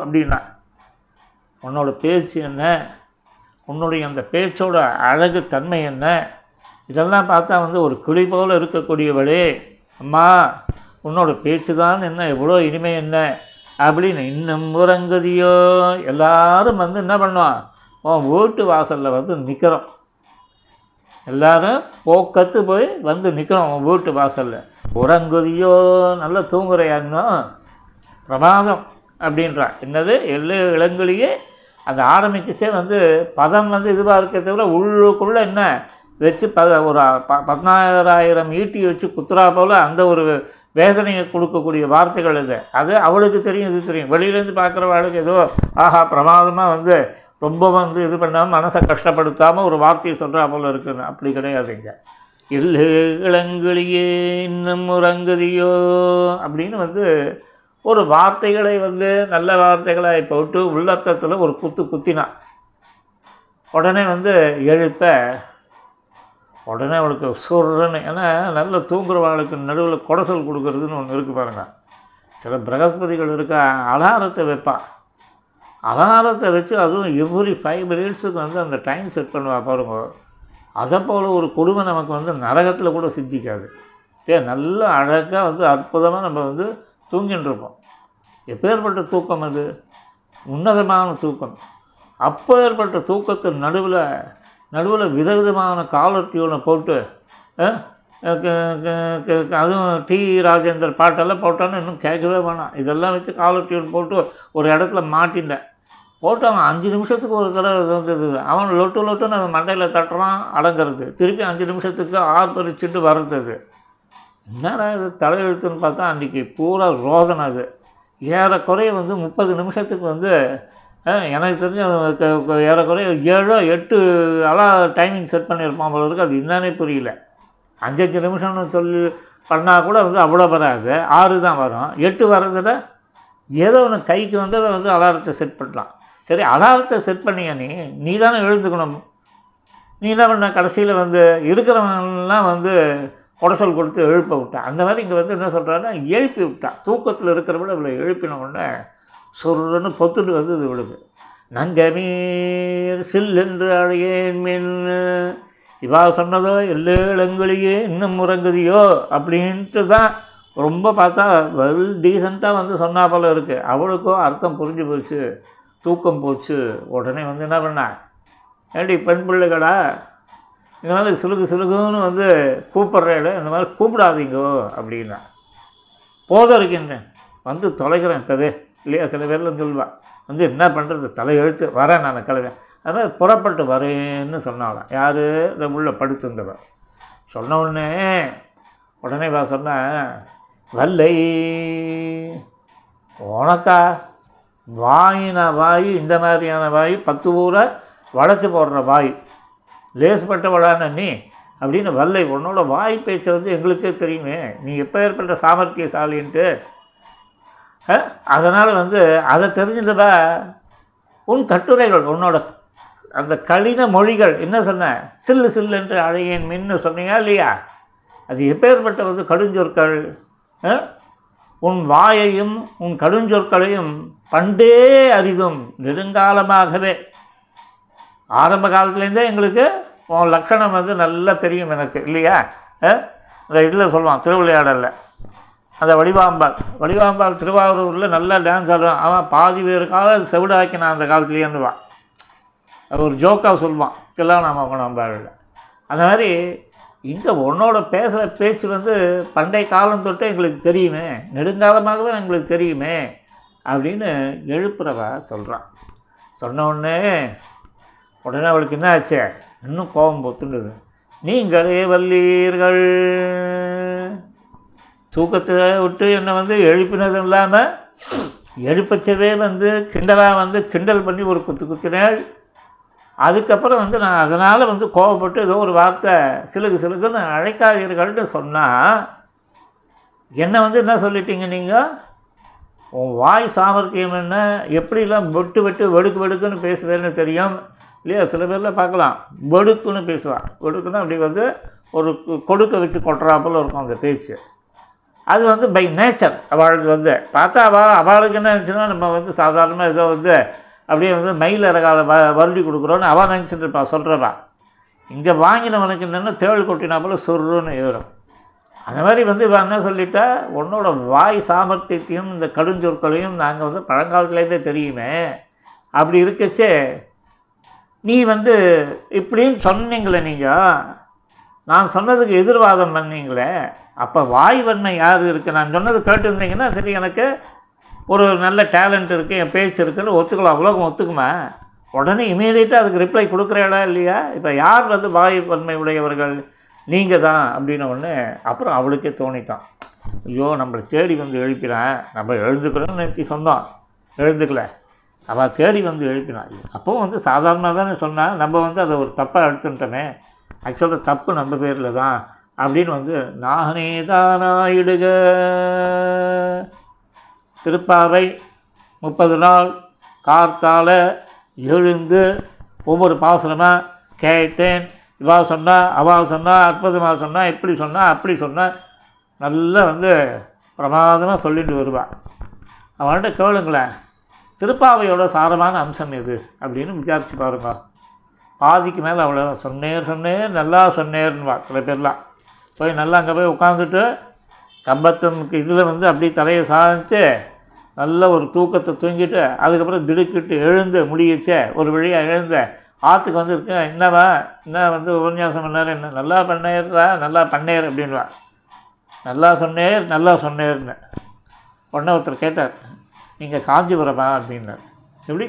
அப்படின்னா உன்னோட பேச்சு என்ன, உன்னுடைய அந்த பேச்சோட அழகு தன்மை என்ன, இதெல்லாம் பார்த்தா வந்து ஒரு கிளி போல் இருக்கக்கூடியவளே அம்மா, உன்னோட பேச்சு தான் என்ன எவ்வளோ இனிமை என்ன அப்படின்னு இன்னும் உறங்குதியோ. எல்லோரும் வந்து என்ன பண்ணுவான், உன் வீட்டு வாசலில் வந்து நிற்கிறோம், எல்லோரும் போக்கத்து போய் வந்து நிற்கிறோம் உன் வீட்டு வாசலில். உறங்குதியோ நல்லா தூங்குறையாங்கண்ணா பிரமாதம் அப்படின்றான். என்னது எல்லா இளங்களையே அந்த ஆரம்பிக்கிச்சே வந்து பதம் வந்து இதுவாக இருக்க தவிர உள்ளுக்குள்ளே என்ன வச்சு ஒரு 14000 ஈட்டி வச்சு குத்துறா போல் அந்த ஒரு வேதனையை கொடுக்கக்கூடிய வார்த்தைகள் இது. அது அவளுக்கு தெரியும், இது தெரியும். வெளியிலேருந்து பார்க்குறவாளுக்கு ஏதோ ஆஹா பிரமாதமாக வந்து ரொம்ப வந்து இது பண்ணாமல் மனசை கஷ்டப்படுத்தாமல் ஒரு வார்த்தையை சொல்கிறா போல் இருக்குன்னு. அப்படி கிடையாதுங்க. இல்லை இளங்களையே இன்னும் உறங்குதியோ அப்படின்னு வந்து ஒரு வார்த்தைகளை வந்து நல்ல வார்த்தைகளாக இப்போ விட்டு உள்ளர்த்தத்தில் ஒரு குத்து குத்தினான். உடனே வந்து எழுப்ப உடனே அவளுக்கு சொல்கிறேன்னு, ஏன்னா நல்லா தூங்குறவளுக்கு நடுவில் குடசல் கொடுக்கறதுன்னு ஒன்று இருக்குது பாருங்கள். சில பிரகஸ்பதிகள் இருக்கா அலாரத்தை வைப்பான், அலாரத்தை வச்சு அதுவும் எவ்ரி 5 minutes வந்து அந்த டைம் செட் பண்ணுவா பாருங்க. அதை போல் ஒரு கொடுமை நமக்கு வந்து நரகத்தில் கூட சித்திக்காது. நல்லா அழகாக வந்து அற்புதமாக நம்ம வந்து தூங்கின்றிருப்போம். எப்பேற்பட்ட தூக்கம் அது, உன்னதமான தூக்கம். அப்போ ஏற்பட்ட தூக்கத்தின் நடுவில் விதவிதமான காலர் டியூனை போட்டு அதுவும் டி ராஜேந்தர் பாட்டெல்லாம் போட்டான்னு இன்னும் கேட்கவே வேணாம். இதெல்லாம் வச்சு காலர் டியூன் போட்டு ஒரு இடத்துல மாட்டினேன் போட்டு அவன் 5 நிமிஷத்துக்கு ஒரு தடவை இது வந்து இது அவன் லொட்டு லொட்டுன்னு அவன் மண்டையில் தட்டுறான், அடங்கிறது. திருப்பி 5 நிமிஷத்துக்கு ஆர்ப்பரிச்சுட்டு வர்றது. என்னடா இது தலையெழுத்துன்னு பார்த்தா அன்றைக்கி பூரா ரோதனை. அது ஏறக்குறைய வந்து 30 நிமிஷத்துக்கு வந்து எனக்கு தெரிஞ்சு ஏறக்குறைய 7 or 8 எல்லாம் டைமிங் செட் பண்ணியிருப்பான் போல இருக்குது. அது என்னன்னே புரியல. 5 நிமிஷம்னு சொல்லி பண்ணால் கூட வந்து அவ்வளோ வராது, 6 தான் வரும். 8 வர்றதுல ஏதோ ஒன்று கைக்கு வந்து அதை வந்து அலாரத்தை செட் பண்ணலாம். சரி, அலாரத்தை செட் பண்ணியா நீ தானே எழுந்துக்கணும். நீ என்ன பண்ண, கடைசியில் வந்து இருக்கிறவங்கலாம் வந்து குடசல் கொடுத்து எழுப்ப விட்டான். அந்த மாதிரி இங்கே வந்து என்ன சொல்கிறான்னா எழுப்பி விட்டான். தூக்கத்தில் இருக்கிற விட இவ்வளோ எழுப்பின உடனே சொருன்னு பொத்துட்டு வந்து இது விழுது. நங்கமீர் சில்லென்று அழையேன் மின் இவா சொன்னதோ எல்லா இடங்களையே இன்னும் உறங்குதியோ அப்படின்ட்டு தான் ரொம்ப பார்த்தா வெல் டீசெண்டாக வந்து சொன்னா போல் இருக்குது. அவளுக்கோ அர்த்தம் புரிஞ்சு போச்சு, தூக்கம் போச்சு. உடனே வந்து என்ன பண்ணா, ஏண்டி பெண் பிள்ளைகளா இந்த மாதிரி சிலுகு சிலுகுன்னு வந்து கூப்பிட்றேன், இந்த மாதிரி கூப்பிடாதீங்கோ அப்படின்னா போத இருக்கின்றேன் வந்து தொலைக்கிறேன் இப்போதே இல்லையா. சில பேர்லாம் சொல்லுவாள் வந்து என்ன பண்ணுறது, தலையெழுத்து வரேன் நான் கழுவேன், அதனால் புறப்பட்டு வரேன்னு சொன்னாலாம். யார் இந்த உள்ள படுத்திருந்தவன் சொன்ன உடனே வா சொன்ன வல்லை உனக்கா வாயினா வாய், இந்த மாதிரியான வாய் 10 ஊரை வளைச்சி போடுற வாய், லேசுப்பட்டவளான நீ அப்படின்னு வல்லை உன்னோட வாய் பேச்சை வந்து எங்களுக்கே தெரியுமே, நீ எப்போ ஏற்பட்ட சாமர்த்தியசாலின்ட்டு. அதனால் வந்து அதை தெரிஞ்சுட்டதா உன் கட்டுரைகள், உன்னோட அந்த கடின மொழிகள் என்ன சொன்ன, சில்லு சில்லு என்று அழையேன் மின்னு சொன்னீங்க இல்லையா, அது எப்பேற்பட்ட வந்து கடுஞ்சொற்கள். உன் வாயையும் உன் கடுஞ்சொற்களையும் பண்டே அறிதும், நெடுங்காலமாகவே ஆரம்ப காலத்துலேருந்தே எங்களுக்கு உன் லட்சணம் வந்து நல்லா தெரியும் எனக்கு இல்லையா. அந்த இதில் சொல்லுவான் திருவிளையாடலில் அந்த வடிவாம்பாள் திருவாரூரில் நல்லா டான்ஸ் ஆடுவான். அவன் பாதி பேர் காலம் செவிடாக்கினான் அந்த காலத்துலேருந்துவான். அது ஒரு ஜோக்காக சொல்லுவான் திருநாமக்கணம்பாளில். அந்த மாதிரி இங்கே உன்னோட பேசுகிற பேச்சு வந்து பண்டைய காலம் தொட்டு எங்களுக்கு தெரியுமே, நெடுங்காலமாகவே எங்களுக்கு தெரியுமே அப்படின்னு எழுப்புறவ சொல்கிறான். உடனே அவளுக்கு என்ன ஆச்சு, இன்னும் கோபம் பொத்துண்டுது. நீங்களே வல்லீர்கள், தூக்கத்தை விட்டு என்னை வந்து எழுப்பினதும் இல்லாமல் எழுப்பச்சவே வந்து கிண்டலாக வந்து கிண்டல் பண்ணி ஒரு குத்து குத்தினாள். அதுக்கப்புறம் வந்து நான் அதனால் வந்து கோபப்பட்டு ஏதோ ஒரு வார்த்தை சிலுகு சிலுகுன்னு அழைக்காதீர்கள்னு சொன்னால் என்னை வந்து என்ன சொல்லிட்டீங்க நீங்கள், உன் வாய் சாமர்த்தியம் என்ன, எப்படிலாம் வெட்டு வெட்டு வெடுக்கு வெடுக்குன்னு பேசுவேன்னு தெரியும் இல்லையா. சில பேரில் பார்க்கலாம் வெடுக்குன்னு பேசுவான். வெடுக்குன்னா அப்படி வந்து ஒரு கொடுக்க வச்சு கொட்டுறாப்புல இருக்கும் அந்த பேச்சு. அது வந்து பை நேச்சர் அவளுக்கு வந்து பார்த்தா அவளுக்கு என்ன நினச்சின்னா, நம்ம வந்து சாதாரணமாக ஏதோ வந்து அப்படியே வந்து மயில் இறகால வருடி கொடுக்குறோன்னு அவள் நினச்சிட்டு இருப்பாள் சொல்கிறப்பா. இங்கே வாங்கினவனுக்கு என்னென்னா தேள் கொட்டினாப்புல சொருன்னு ஏறும். அந்த மாதிரி வந்து இவன் என்ன சொல்லிட்டா, உன்னோட வாய் சாமர்த்தியத்தையும் இந்த கடுஞ்சொற்களையும் நாங்கள் வந்து பழங்காலத்துலேருந்தே தெரியுமே, அப்படி இருக்கச்சே நீ வந்து இப்படின்னு சொன்னீங்களே, நீங்கள் நான் சொன்னதுக்கு எதிர்வாதம் பண்ணீங்களே, அப்போ வாய் வன்மை யார் இருக்குது, நான் சொன்னது கேட்டுருந்தீங்கன்னா சரி எனக்கு ஒரு நல்ல டேலண்ட் இருக்குது, என் பேச்சு இருக்குன்னு ஒத்துக்கலாம், உலகம் ஒத்துக்குமா, உடனே இமீடியட்டாக அதுக்கு ரிப்ளை கொடுக்குறேடா இல்லையா. இப்போ யார் வந்து வாய் வன்மை உடையவர்கள் நீங்கள் தான் அப்படின்ன ஒன்று அப்புறம் அவளுக்கே தோணித்தான், ஐயோ நம்மளை தேடி வந்து எழுப்பினேன், நம்ம எழுந்துக்கிறோன்னு நிறுத்தி சொன்னோம், எழுந்துக்கல, அவள் தேடி வந்து எழுப்பினான். அப்போது வந்து சாதாரணமாக தானே சொன்னால் நம்ம வந்து அதை ஒரு தப்பாக எடுத்துட்டோமே, ஆக்சுவலாக தப்பு நம்ம பேரில் தான் அப்படின்னு வந்து நானே தானாயிடுக திருப்பாவை 30 நாள் கார்த்தால எழுந்து ஒவ்வொரு பாசனமாக கேட்டேன், இவா சொன்னால் அவள் சொன்னால் அற்புதமாக சொன்னால் இப்படி சொன்னால் அப்படி சொன்னால் நல்லா வந்து பிரமாதமாக சொல்லிட்டு வருவாள். அவன்கிட்ட கேளுங்களேன் திருப்பாவையோட சாரமான அம்சம் எது அப்படின்னு விசாரிச்சு பாருங்க. பாதிக்கு மேலே அவளை சொன்னேர் நல்லா சொன்னேருன்னுவா. சில பேர்லாம் போய் நல்லா அங்கே போய் உட்காந்துட்டு கம்பத்தமுக்கு இதில் வந்து அப்படி தலையை சாதிச்சு நல்ல ஒரு தூக்கத்தை தூங்கிட்டு அதுக்கப்புறம் திடுக்கிட்டு எழுந்து முடியச்சே ஒரு வழியாக எழுந்த ஆற்றுக்கு வந்து இருக்க என்னவா என்ன வந்து உபன்யாசம் பண்ணார், என்ன நல்லா பண்ணேர்தா நல்லா பண்ணேர் அப்படின்வா, நல்லா சொன்னேர்னு. உடனே ஒருத்தர் கேட்டார், நீங்கள் காஞ்சிபுரமா அப்படின்னார். எப்படி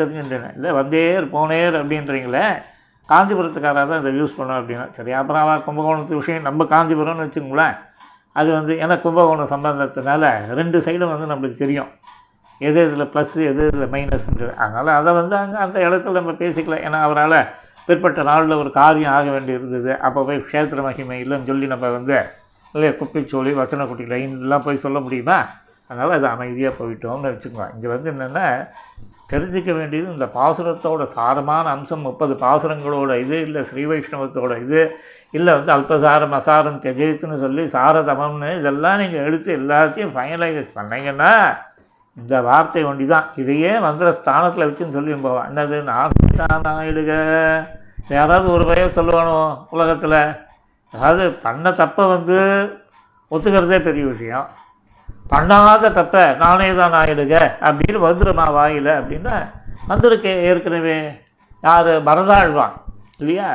தெரிஞ்சுட்டேன், இல்லை வந்தேர் போனேர் அப்படின்றீங்களே, காஞ்சிபுரத்துக்காராக தான் இதை யூஸ் பண்ணோம் அப்படின்னா சரி. அப்புறம் அவன் கும்பகோணத்து விஷயம் நம்ம காஞ்சிபுரம்னு வச்சுக்கோங்களேன், அது வந்து ஏன்னா கும்பகோணம் சம்பந்தத்தினால 2 சைடும் வந்து நம்மளுக்கு தெரியும், எது இதில் ப்ளஸ்ஸு எது இதில் மைனஸ்ன்றது. அதனால் அதை வந்து அங்கே அந்த இடத்துல நம்ம பேசிக்கலாம். ஏன்னா அவரால் பிற்பட்ட நாளில் ஒரு காரியம் ஆக வேண்டி இருந்தது, அப்போ போய் க்ஷேத்திர மகிமை இல்லைன்னு சொல்லி நம்ம வந்து இல்லையா குப்பிச்சோலி வசனக்குட்டி லைன்லாம் போய் சொல்ல முடியுமா, அதனால் அது அமைதியாக போயிட்டோம்னு வச்சுக்கோங்க. இங்கே வந்து என்னென்னா தெரிஞ்சிக்க வேண்டியது இந்த பாசுரத்தோட சாரமான அம்சம் 30 பாசுரங்களோட இது இல்லை ஸ்ரீ வைஷ்ணவத்தோட இது இல்லை வந்து அல்பசாரம் அசாரம் தெஜயத்துன்னு சொல்லி சாரதமம்னு இதெல்லாம் நீங்கள் எடுத்து எல்லாத்தையும் ஃபைனலைஸ் பண்ணிங்கன்னா இந்த வார்த்தை ஒண்டி தான் இதையே மந்திர ஸ்தானத்தில் வச்சுன்னு சொல்லி போவான். என்னது நானே தானாயிடுக. யாராவது ஒரு பையன் சொல்லுவானோ உலகத்தில், அதாவது பண்ண தப்பை வந்து ஒத்துக்கிறதே பெரிய விஷயம், பண்ணாத தப்பை நானே தான் ஆயிடுக அப்படின்னு வந்துருமா வாயில் அப்படின்னா வந்திருக்கே ஏற்கனவே. யார் மறந்தாழ்வான் இல்லையா,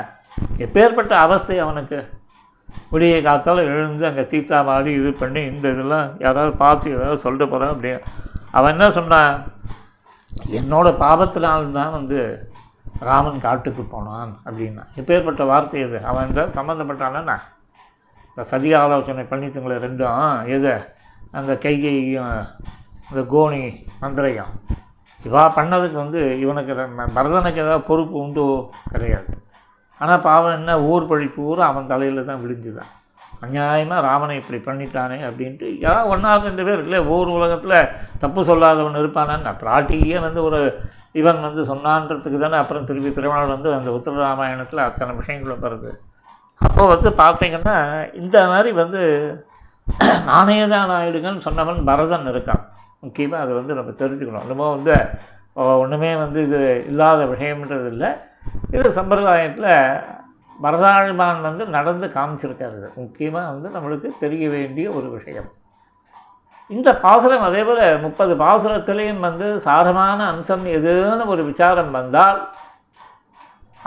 எப்பேற்பட்ட அவஸ்தை அவனுக்கு, விடிய காலத்தால் எழுந்து அங்கே தீத்தா மாடி இது பண்ணி இந்த இதெல்லாம் யாராவது பார்த்து ஏதாவது சொல்லிட்டு போகிறான் அப்படியே. அவன் என்ன சொன்னான், என்னோடய பாபத்தினால்தான் வந்து ராமன் காட்டுக்கு போனான் அப்படின்னா. எப்பேற்பட்ட வார்த்தை இது, அவன் தான் சம்மந்தப்பட்டானா இந்த சதி ஆலோசனை பண்ணித்துங்களே 2ம் எது அந்த கைகையும் இந்த கோணி மந்திரையும் இவா பண்ணதுக்கு வந்து இவனுக்கு பரதனுக்கு ஏதாவது பொறுப்பு உண்டோ, கிடையாது. ஆனால் பாவம் என்ன ஊர் பழிப்பு ஊரும் அவன் தலையில் தான் விழுந்துதான், அநியாயமாக ராமனை இப்படி பண்ணிட்டானே அப்படின்ட்டு. ஏதாவது 1 ஆர் 2 பேர் இல்லை ஒவ்வொரு உலகத்தில் தப்பு சொல்லாதவன் இருப்பானான்னு பிராட்டியே வந்து ஒரு இவன் வந்து சொன்னான்றதுக்கு தானே அப்புறம் திருப்பி திருமணம் வந்து அந்த உத்தரராமாயணத்தில் அத்தனை விஷயங்களும் வருது. அப்போது வந்து பார்த்தீங்கன்னா இந்த மாதிரி வந்து நானே தான் ஆயிடுங்கன்னு சொன்னவன் பரதன் இருக்கான். முக்கியமாக அதை வந்து நம்ம தெரிஞ்சுக்கணும். ரொம்ப வந்து ஒன்றுமே வந்து இது இல்லாத விஷயம்ன்றது இல்லை, இது சம்பிரதாயத்தில் பரதாழ்வான் வந்து நடந்து காமிச்சிருக்காரு. முக்கியமாக வந்து நம்மளுக்கு தெரிய வேண்டிய ஒரு விஷயம் இந்த பாசுரம். அதே போல் 30 பாசுரத்துலேயும் வந்து சாரமான அம்சம் எதுன்னு ஒரு விசாரம் வந்தால்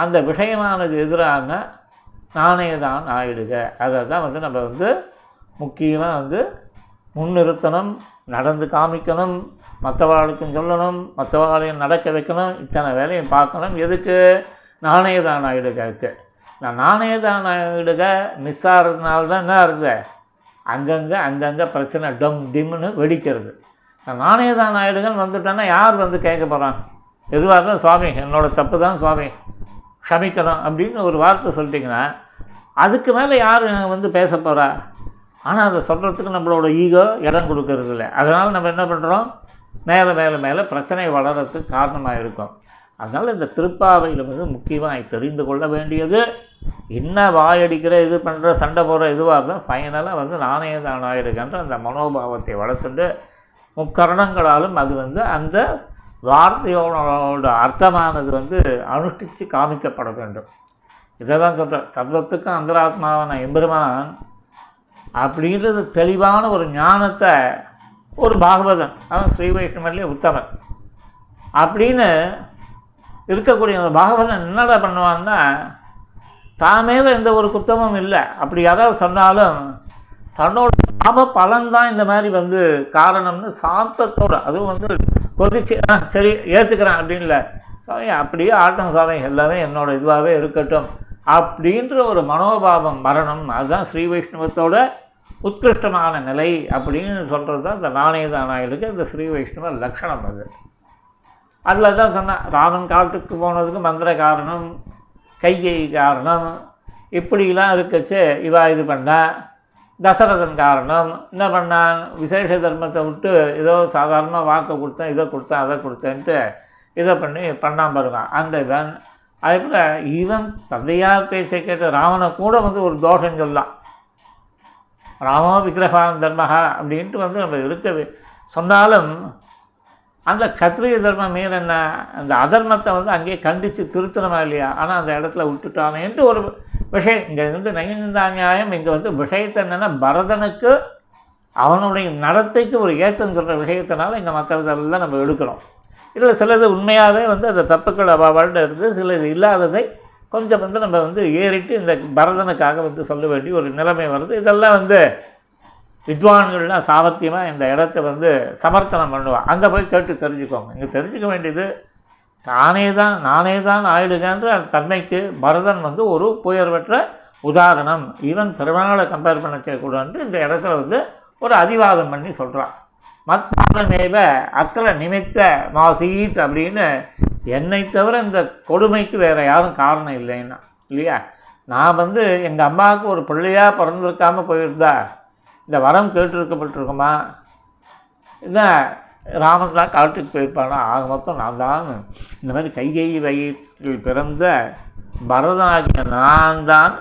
அந்த விஷயமானது எதிரான நானே தான் ஆயிடுக, அதை தான் வந்து நம்ம வந்து முக்கியமாக வந்து முன்னிறுத்தணும், நடந்து காமிக்கணும், மற்றவாளுக்கும் சொல்லணும், மற்றவாளையும் நடக்க வைக்கணும், இத்தனை வேலையும் பார்க்கணும். எதுக்கு நானே தான் ஆயிடுக. நான் நானே தான் ஆயிடுக மிஸ் ஆகிறதுனால தான் என்ன இருந்தேன் அங்கங்கே பிரச்சனை டம் டிம்னு வெடிக்கிறது. நான் நானே தான் ஆயிடுகன்னு வந்துட்டேன்னா யார் வந்து கேட்க போகிறான், எதுவாக இருந்தால் சுவாமி என்னோடய தப்பு தான் சுவாமி க்ஷமிக்கணும் அப்படின்னு ஒரு வார்த்தை சொல்லிட்டிங்கன்னா அதுக்கு மேலே யார் வந்து பேச போகிறா. ஆனால் அதை சொல்கிறதுக்கு நம்மளோட ஈகோ இடம் கொடுக்கறது இல்லை. அதனால் நம்ம என்ன பண்ணுறோம், மேலே மேலே மேலே பிரச்சனை வளர்கிறதுக்கு காரணமாக இருக்கும். அதனால் இந்த திருப்பாவையில் வந்து முக்கியமாக தெரிந்து கொள்ள வேண்டியது என்ன, வாயடிக்கிற இது பண்ணுற சண்டை போடுற இதுவாக இருந்தால் ஃபைனலாக வந்து நானே தான் ஆயிருக்கின்ற அந்த மனோபாவத்தை வளர்த்துட்டு முக்கரணங்களாலும் அது வந்து அந்த வார்த்தையோட அர்த்தமானது வந்து அனுஷ்டித்து காமிக்கப்பட வேண்டும். இதை தான் சொல்கிறேன், சர்வத்துக்கும் அந்தராத்மாவான எம்பெருமான் அப்படின்றது தெளிவான ஒரு ஞானத்தை ஒரு பாகவதன், அதான் ஸ்ரீ வைஷ்ணவர்லேயே உத்தமன் அப்படின்னு இருக்கக்கூடிய அந்த பாகவதன் என்னடா பண்ணுவான்னா, தாமேல எந்த ஒரு குத்தமும் இல்லை அப்படி யாராவது சொன்னாலும் தன்னோட சாப பலன்தான் இந்த மாதிரி வந்து காரணம்னு சாந்தத்தோடு, அதுவும் வந்து கொதிச்சு சரி ஏற்றுக்கிறேன் அப்படின்ல சாமி, அப்படியே ஆட்டம் சாமி எல்லாமே என்னோட இதுவாகவே இருக்கட்டும் அப்படின்ற ஒரு மனோபாவம் மரணம். அதுதான் ஸ்ரீ வைஷ்ணவத்தோட உத்கிருஷ்டமான நிலை அப்படின்னு சொல்கிறது தான் இந்த நாணயதானாயிலுக்கு இந்த ஸ்ரீ வைஷ்ணவ லக்ஷணம். அது அதில் தான் சொன்னேன், ராமன் காட்டுக்கு போனதுக்கு மந்திர காரணம், கையை காரணம், இப்படிலாம் இருக்கச்சு இவா இது பண்ணான், தசரதன் காரணம், என்ன பண்ணான் விசேஷ தர்மத்தை விட்டு ஏதோ சாதாரணமாக வாக்கை கொடுத்தேன், இதை கொடுத்தேன், அதை கொடுத்தேன்ட்டு இதை பண்ணி பண்ணாமல் இருக்கான் அந்த இவன். அதே போல் ஈவன் தந்தையார் பேச்சை கேட்ட ராவனை கூட வந்து ஒரு தோஷம் சொல்லலாம், ராமோ விக்கிரகான் தர்மஹா அப்படின்ட்டு வந்து நம்ம இருக்கவே சொன்னாலும் அந்த கத்திரிய தர்மம் மீன் என்ன அந்த அதர்மத்தை வந்து அங்கேயே கண்டித்து திருத்தணுமா இல்லையா, ஆனால் அந்த இடத்துல விட்டுட்டானே என்று ஒரு விஷயம். இங்கே வந்து நைந்த நியாயம் இங்கே வந்து விஷயத்தை என்னென்னா பரதனுக்கு அவனுடைய நடத்தைக்கு ஒரு ஏற்றம் சொல்கிற விஷயத்தினால இங்கே மற்றவர்களெல்லாம் நம்ம எடுக்கிறோம். இதில் சிலது உண்மையாகவே வந்து அந்த தப்புக்கள் அவாழ்ந்து இருந்து சிலது இல்லாததை கொஞ்சம் வந்து நம்ம வந்து ஏறிட்டு இந்த பரதனுக்காக வந்து சொல்ல வேண்டிய ஒரு நிலைமை வருது. இதெல்லாம் வந்து வித்வான்கள்லாம் சாமர்த்தியமாக இந்த இடத்த வந்து சமர்த்தனம் பண்ணுவான். அங்கே போய் கேட்டு தெரிஞ்சுக்கோங்க. இங்கே தெரிஞ்சுக்க வேண்டியது நானே தான் ஆயிடுகின்ற அந்த தன்மைக்கு பரதன் வந்து ஒரு புயர்வற்ற உதாரணம். ஈவன் பெருமாளை கம்பேர் பண்ண செய்யக்கூடாது இந்த இடத்துல வந்து ஒரு அதிவாதம் பண்ணி சொல்கிறான். மற்ற நேவ அத்தனை நிமித்த மாசீத் அப்படின்னு, என்னை தவிர இந்த கொடுமைக்கு வேறு யாரும் காரணம் இல்லைன்னா இல்லையா, நான் வந்து எங்கள் அம்மாவுக்கு ஒரு பிள்ளையாக பிறந்திருக்காமல் போயிருந்தா இந்த வரம் கேட்டிருக்கப்பட்டிருக்குமா, இந்த ராமன் தான் காட்டுக்கு போயிருப்பானா, ஆக மொத்தம் நான் தான் இந்த மாதிரி கைகை வயிற்றில் பிறந்த பரதனாகிய நான் தான்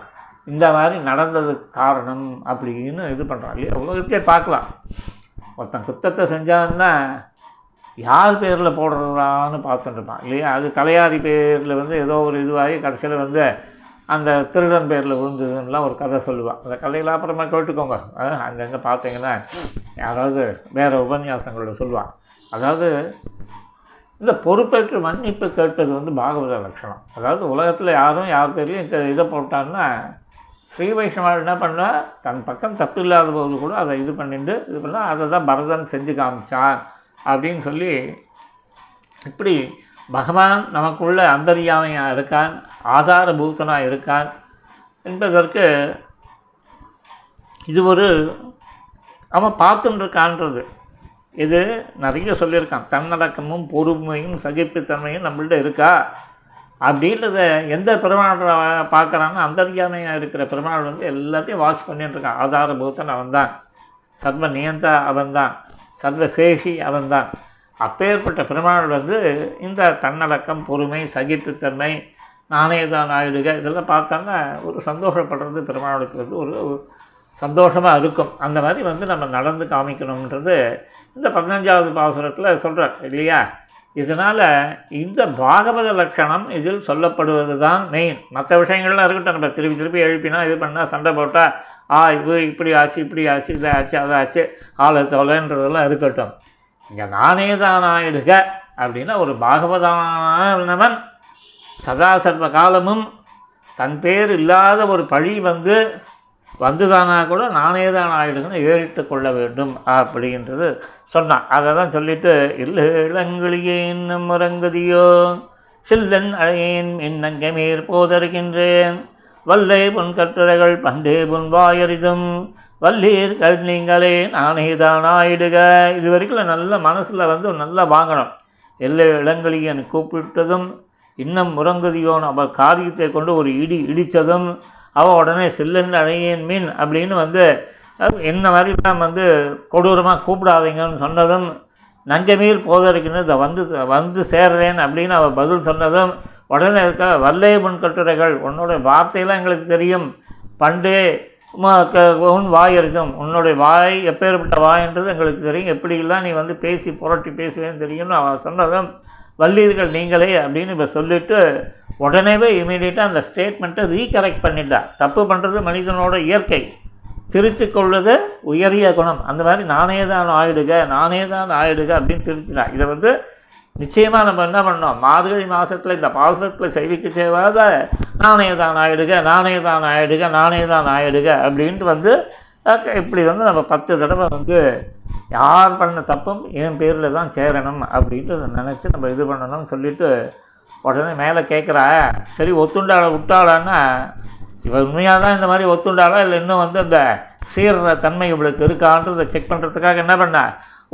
இந்த மாதிரி நடந்ததுக்கு காரணம் அப்படின்னு இது பண்ணுறான் இல்லையா. உலகத்தையே பார்க்கலாம், ஒருத்தன் குத்தத்தை செஞ்சான்னா யார் பேரில் போடுறதான்னு பார்த்துட்டுருப்பான் இல்லையா, அது தலையாரி பேரில் வந்து ஏதோ ஒரு இதுவாகி கடைசியில் வந்து அந்த திருடன் பேரில் விழுந்ததுன்னெலாம் ஒரு கதை சொல்லுவான். அந்த கதையெல்லாம் அப்புறமா கேட்டுக்கோங்க, அங்கங்கே பார்த்தீங்கன்னா யாராவது வேறு உபன்யாசங்களில் சொல்லுவான். அதாவது இந்த பொறுப்பேற்று மன்னிப்பு கேட்டது வந்து பாகவத லட்சணம். அதாவது உலகத்தில் யாரும் யார் பேர்லையும் இதை போட்டான்னா ஸ்ரீ வைஷ்ணவர் என்ன பண்ணால் தன் பக்கம் தப்பு இல்லாத போது கூட அதை இது பண்ணிட்டு இது பண்ணால் அதை தான் பரதன் செஞ்சு காமிச்சான் அப்படின்னு சொல்லி, இப்படி பகவான் நமக்குள்ள அந்தரியாமையாக இருக்கான், ஆதாரபூத்தனாக இருக்கான் என்பதற்கு இது ஒரு அவன் பார்த்துட்டுருக்கான்றது. இது நிறைய சொல்லியிருக்கான், தன்னடக்கமும் பொறுமையும் சகிப்புத்தன்மையும் நம்மள்கிட்ட இருக்கா அப்படின்றத எந்த பெருமாளை பார்க்குறான்னா அந்தரியாமையாக இருக்கிற பெருமாள் வந்து எல்லாத்தையும் வாட்ச் பண்ணிட்டுருக்கான். ஆதாரபூத்தன் அவன்தான், சர்வ நியந்தா அவன்தான், சர்வசேஷி அவன்தான். அப்பேற்பட்ட பெருமாள் வந்து இந்த தன்னடக்கம், பொறுமை, சகிப்புத்தன்மை, நானே தான் ஆயிடுக இதெல்லாம் பார்த்தாங்கன்னா ஒரு சந்தோஷப்படுறது பெருமாளுக்கு வந்து ஒரு சந்தோஷமாக இருக்கும். அந்த மாதிரி வந்து நம்ம நடந்து காமிக்கணுன்றது இந்த 15வது பாசுரத்தில் சொல்கிறார் இல்லையா. இதனால் இந்த பாகவத லட்சணம் இதில் சொல்லப்படுவது தான் மெயின். மற்ற விஷயங்கள்லாம் இருக்கட்டும், நம்ம திருப்பி திருப்பி எழுப்பினா இது பண்ணால் சண்டை போட்டால் இது இப்படி ஆச்சு, இப்படி ஆச்சு, இதை ஆச்சு, அதை ஆச்சு, ஆளை தொலைன்றதெல்லாம் இருக்கட்டும். இங்கே நானே தான் ஆயிடுக அப்படின்னா ஒரு பாகவதானவன் சதா சர்வ காலமும் தன் பேர் இல்லாத ஒரு பழி வந்து வந்துதானா கூட நானே தான் ஆயிடுங்கன்னு ஏறிட்டு கொள்ள வேண்டும் அப்படின்றது சொன்னான். அதை தான் சொல்லிட்டு இல்லை இளங்களியேன் முறங்குதியோ சில்லன் அழையேன் என்னங்கமேற் போதருகின்றேன் வல்லை புன் கட்டுரைகள் பண்டே புன் வாயறிதும் வல்லீர் கல் நீங்களே நானே தான் ஆயிடுக. இது வரைக்கும் நல்ல மனசில் வந்து நல்லா வாங்கணும். எல்லா இளங்களியன் கூப்பிட்டதும் இன்னும் முறங்குதியோன்னு அவள் காரியத்தை கொண்டு ஒரு இடி இடித்ததும் அவள் உடனே சில்லன் அழையேன் மீன் அப்படின்னு வந்து இந்த மாதிரிலாம் வந்து கொடூரமாக கூப்பிடாதீங்கன்னு சொன்னதும், நஞ்சமீர் போதற்குன்னு இதை வந்து வந்து சேர்றேன் அப்படின்னு அவள் பதில் சொன்னதும், உடனே இருக்க வல்லைய முன் கட்டுரைகள், உன்னுடைய வார்த்தையெல்லாம் எங்களுக்கு தெரியும், பண்டே உன் வாய் இருக்கும், உன்னுடைய வாய் எப்பேற்பட்ட வாய்ன்றது எங்களுக்கு தெரியும், எப்படிலாம் நீ வந்து பேசி புரட்டி பேசுவேன்னு தெரியும்னு அவன் சொன்னதும், வல்லீர்கள் நீங்களே அப்படின்னு இப்போ சொல்லிவிட்டு உடனேவே இமீடியட்டாக அந்த ஸ்டேட்மெண்ட்டை ரீகரெக்ட் பண்ணிட்டா. தப்பு பண்ணுறது மனிதனோட இயற்கை, திருத்தி கொள்வது உயரிய குணம். அந்த மாதிரி நானே தான் ஆயிடுக அப்படின்னு திருத்தினா. இதை வந்து நிச்சயமாக நம்ம என்ன பண்ணோம், மார்கழி மாதத்தில் இந்த பாசுரத்தில் செய்விக்க செய்வாத நானே தான் ஆயிடுக அப்படின்ட்டு வந்து இப்படி வந்து நம்ம 10 தடவை வந்து யார் பண்ண தப்பும் என் பேரில் தான் சேரணும் அப்படின்ட்டு நினச்சி நம்ம இது பண்ணணும்னு சொல்லிவிட்டு உடனே மேலே கேட்குறா, சரி ஒத்துண்டாள விட்டாளான்னா இவள் உண்மையாக தான் இந்த மாதிரி ஒத்துண்டாளா இல்லை இன்னும் வந்து அந்த சீர்ற தன்மை இவளுக்கு இருக்கான்றதை செக் பண்ணுறதுக்காக என்ன பண்ண,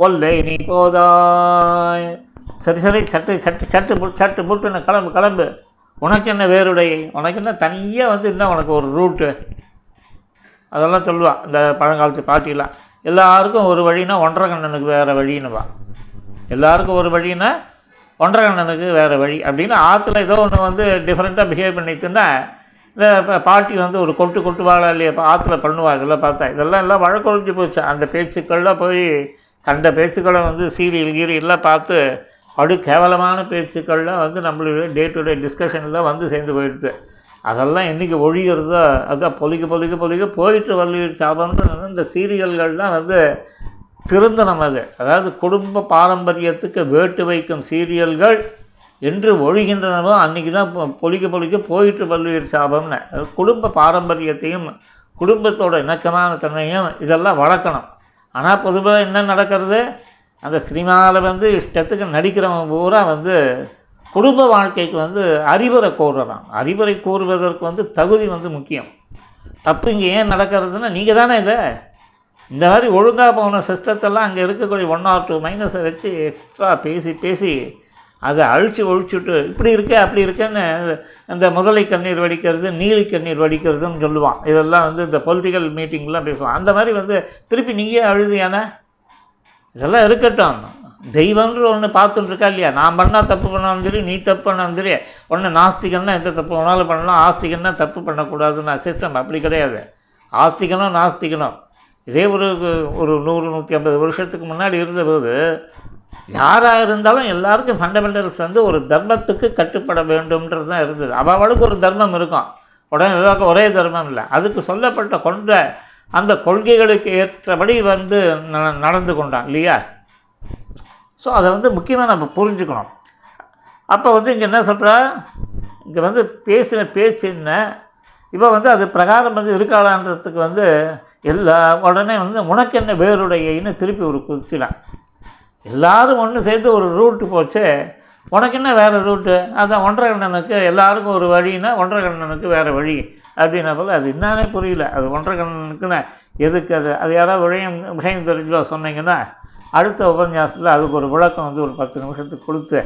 ஒல்லை நீ போதாய், சரி சட்டு சட்டு சட்டு சட்டு போட்டு நான் கிளம்பு, உனக்கு என்ன வேறுடை, உனக்கு என்ன தனியாக வந்து என்ன உனக்கு ஒரு ரூட்டு, அதெல்லாம் சொல்லுவாள் இந்த பழங்காலத்து பாட்டிலாம். எல்லாருக்கும் ஒரு வழினா ஒன்றகண்ணனுக்கு வேறு வழின்னுவா, எல்லாருக்கும் ஒரு வழினா ஒன்றகண்ணனுக்கு வேறு வழி அப்படின்னு ஆற்றுல ஏதோ ஒன்று வந்து டிஃப்ரெண்ட்டாக பிஹேவ் பண்ணிட்டுன்னா இந்த பாட்டி வந்து ஒரு கொட்டுவாளா இல்லையா, ஆற்றுல பண்ணுவாள். இதெல்லாம் பார்த்தா இதெல்லாம் வழக்கொழிஞ்சு போச்சு. அந்த பேச்சுக்கள்லாம் போய் கண்ட பேச்சுக்களை வந்து சீரியல் கீரியெல்லாம் பார்த்து அப்படி கேவலமான பேச்சுக்கள்லாம் வந்து நம்மளுடைய டே டு டே டிஸ்கஷன்லாம் வந்து சேர்ந்து போயிடுது. அதெல்லாம் இன்றைக்கி ஒழிகிறதோ அதுதான் பொலிக்க போயிட்டு வலியுறு சாபம்னு இந்த சீரியல்கள்லாம் வந்து திருந்தனம். அது அதாவது குடும்ப பாரம்பரியத்துக்கு வேட்டு வைக்கும் சீரியல்கள் என்று ஒழிகின்றனவோ அன்றைக்கி தான் பொலிக்க போயிட்டு வல்லுயிர் சாபம்னு. குடும்ப பாரம்பரியத்தையும் குடும்பத்தோட இணக்கமான தன்மையும் இதெல்லாம் வளர்க்கணும். ஆனால் பொதுவாக என்ன நடக்கிறது, அந்த சினிமாவில் வந்து இஷ்டத்துக்கு நடிக்கிறவங்க பூரா வந்து குடும்ப வாழ்க்கைக்கு வந்து அறிவுரை கூறுறான். அறிவுரை கூறுவதற்கு வந்து தகுதி வந்து முக்கியம். தப்பு இங்கே ஏன் நடக்கிறதுன்னா நீங்கள் தானே இதை இந்த மாதிரி ஒழுங்காக போன சிஸ்டத்தெல்லாம் அங்கே இருக்கக்கூடிய 1 or 2 minus வச்சு எக்ஸ்ட்ரா பேசி அதை ஒழிச்சுட்டு இப்படி இருக்கே அப்படி இருக்கேன்னு இந்த முதலை கண்ணீர் வடிக்கிறது நீலி கண்ணீர் வடிக்கிறதுன்னு சொல்லுவான். இதெல்லாம் வந்து இந்த பொலிட்டிக்கல் மீட்டிங்லாம் பேசுவான். அந்த மாதிரி வந்து திருப்பி நீயே அழுதியானே, இதெல்லாம் இருக்கட்டும். தெய்வம்ன்ற ஒன்று பார்த்துட்டுருக்கா இல்லையா, நான் பண்ணால் தப்பு பண்ணாலும் சரி நீ தப்பு பண்ணாலும் சரி, ஒன்று நாஸ்திகன்னா எந்த தப்பு வேணாலும் பண்ணலாம், ஆஸ்திகன்னா தப்பு பண்ணக்கூடாதுன்னு சிஸ்டம் அப்படி கிடையாது. ஆஸ்திகனும் நாஸ்திகனும் இதே ஒரு 100-150 வருஷத்துக்கு முன்னாடி இருந்தபோது யாராக இருந்தாலும் எல்லாருக்கும் ஃபண்டமெண்டல்ஸ் வந்து ஒரு தர்மத்துக்கு கட்டுப்பட வேண்டும்ன்றது தான் இருந்தது. அவளுக்கு ஒரு தர்மம் இருக்கும், உடனே எல்லாருக்கும் ஒரே தர்மம் இல்லை. அதுக்கு சொல்லப்பட்ட கொண்ட அந்த கொள்கைகளுக்கு ஏற்றபடி வந்து நடந்து கொண்டான் இல்லையா. ஸோ அதை வந்து முக்கியமாக நம்ம புரிஞ்சுக்கணும். அப்போ வந்து இங்கே என்ன சொல்கிறா, இங்கே வந்து பேசின பேச்சுன்னு இப்போ வந்து அது பிரகாரம் வந்து இருக்காளான்றதுக்கு வந்து எல்லா உடனே வந்து உனக்கு என்ன வேறுடையன்னு திருப்பி ஒரு குத்தினான். எல்லோரும் ஒன்று சேர்ந்து ஒரு ரூட்டு போச்சு, உனக்கு என்ன வேறு ரூட்டு, அதான் ஒன்றகண்ணனுக்கு எல்லாருக்கும் ஒரு வழின்னா ஒன்றகண்ணனுக்கு வேறு வழி அப்படின்னா போல் அது என்னானே புரியல. அது ஒன்றகண்ணனுக்குன்னு எதுக்கு அது யாராவது விஷயம் தெரிஞ்சோ சொன்னீங்கன்னா அடுத்த உபன்யாசத்தில் அதுக்கு ஒரு விளக்கம் வந்து ஒரு 10 நிமிஷத்துக்கு கொடுத்து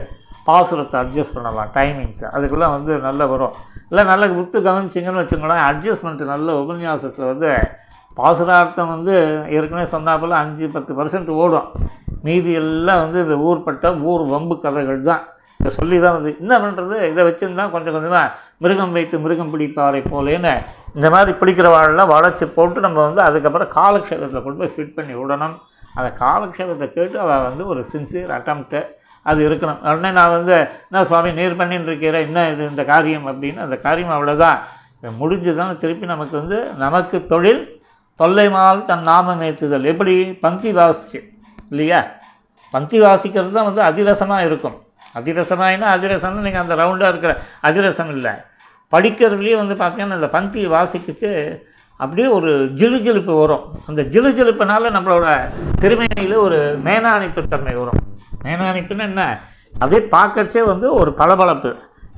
பாசுரத்தை அட்ஜஸ்ட் பண்ணலாம். டைமிங்ஸ் அதுக்கெல்லாம் வந்து நல்லா வரும். இல்லை நல்லா வித்து கவனிச்சிங்கன்னு வச்சுக்கோங்களேன், அட்ஜஸ்ட்மெண்ட்டு நல்ல உபன்யாசத்தில் வந்து பாசுரார்த்தம் வந்து ஏற்கனவே சொன்னாப்போல் 5-10% ஓடும். மீதி எல்லாம் வந்து இந்த ஊர் வம்பு கதைகள் தான் இதை சொல்லி தான் வந்து என்ன பண்ணுறது. இதை வச்சுருந்தா கொஞ்சமாக மிருகம் வைத்து மிருகம் பிடிப்பாரை போலேன்னு இந்த மாதிரி பிடிக்கிறவாழெல்லாம் வளைச்சி போட்டு நம்ம வந்து அதுக்கப்புறம் காலக்ஷேபத்தை கொண்டு போய் ஃபிட் பண்ணி விடணும். அந்த காலக்ஷேபத்தை கேட்டு அவள் வந்து ஒரு சின்சியர் அட்டம்ப்ட்டு அது இருக்கணும். உடனே நான் வந்து என்ன சுவாமி நீர் பண்ணின்னு இருக்கிறேன், என்ன இது இந்த காரியம் அப்படின்னு, அந்த காரியம் அவ்வளோதான் முடிஞ்சுதான். திருப்பி நமக்கு வந்து நமக்கு தொழில் தொல்லைமால் தன் நாமம் ஏற்றுதல், எப்படி பந்தி வாசிச்சு இல்லையா. பந்தி வாசிக்கிறது தான் வந்து அதிரசமாக இருக்கும். அதிரசமாயினா அதிரசம்னு நீங்கள் அந்த ரவுண்டாக இருக்கிற அதிரசம் இல்லை, படிக்கிறதுலேயே வந்து பார்த்தீங்கன்னா இந்த பந்தி வாசிக்கிச்சு அப்படியே ஒரு ஜிலுஜிலுப்பு வரும். அந்த ஜிலுஜிலுப்புனால நம்மளோட திருமணியில் ஒரு மேனாணிப்புத்தன்மை வரும். மேனாணிப்புன்னு என்ன, அப்படியே பார்க்கச்சே வந்து ஒரு பளபளப்பு.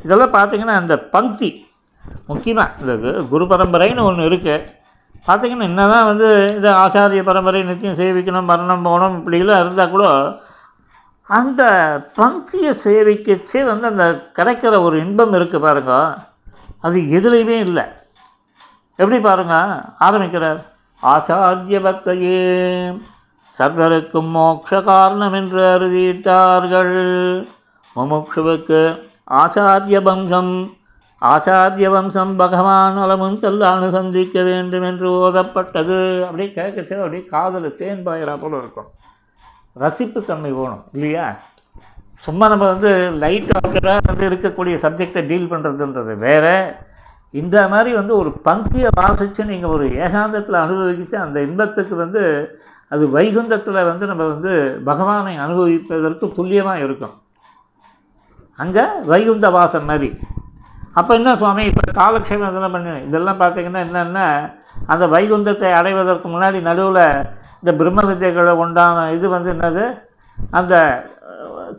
இதெல்லாம் பார்த்திங்கன்னா அந்த பந்தி முக்கியமாக இந்த குரு பரம்பரைன்னு ஒன்று இருக்குது. பார்த்திங்கன்னா என்ன தான் வந்து இது ஆச்சாரிய பரம்பரை நித்தியம் சேவிக்கணும் மரணம் போகணும் இப்படிலாம் இருந்தால் கூட அந்த பந்தியை சேவிக்கச்சே வந்து அந்த கிடைக்கிற ஒரு இன்பம் இருக்குது பாருங்க, அது எதுலேயுமே இல்லை. எப்படி பாருங்கள் ஆரம்பிக்கிறார், ஆச்சாரிய பக்தையே சர்வருக்கும் மோட்ச காரணம் என்று அறுதியிட்டார்கள். முமுட்சுவுக்கு ஆச்சாரிய வம்சம், ஆச்சாரிய வம்சம் பகவான் நலமும் செல்லான்னு சந்திக்க வேண்டும் என்று ஓதப்பட்டது. அப்படியே கேட்கச்சு, அப்படியே காதல் தேன் பாயிரா போல் இருக்கும். ரசிப்புத்தன்மை போகணும் இல்லையா? சும்மா நம்ம லைட் ஆஃப்டராக இருக்கக்கூடிய சப்ஜெக்டை டீல் பண்ணுறதுன்றது வேறு. இந்த மாதிரி ஒரு பங்கியை வாசித்து நீங்கள் ஒரு ஏகாந்தத்தில் அனுபவிச்சு அந்த இன்பத்துக்கு அது வைகுந்தத்தில் நம்ம பகவானை அனுபவிப்பதற்கு துல்லியமாக இருக்கும். அங்கே வைகுந்த வாசம் மாதிரி. அப்போ என்ன சுவாமி இப்போ காலக்ஷேபம் இதெல்லாம் பண்ணணும். இதெல்லாம் பார்த்திங்கன்னா என்னென்னா, அந்த வைகுந்தத்தை அடைவதற்கு முன்னாடி நடுவில் இந்த பிரம்ம வித்யைகளை உண்டான இது என்னது, அந்த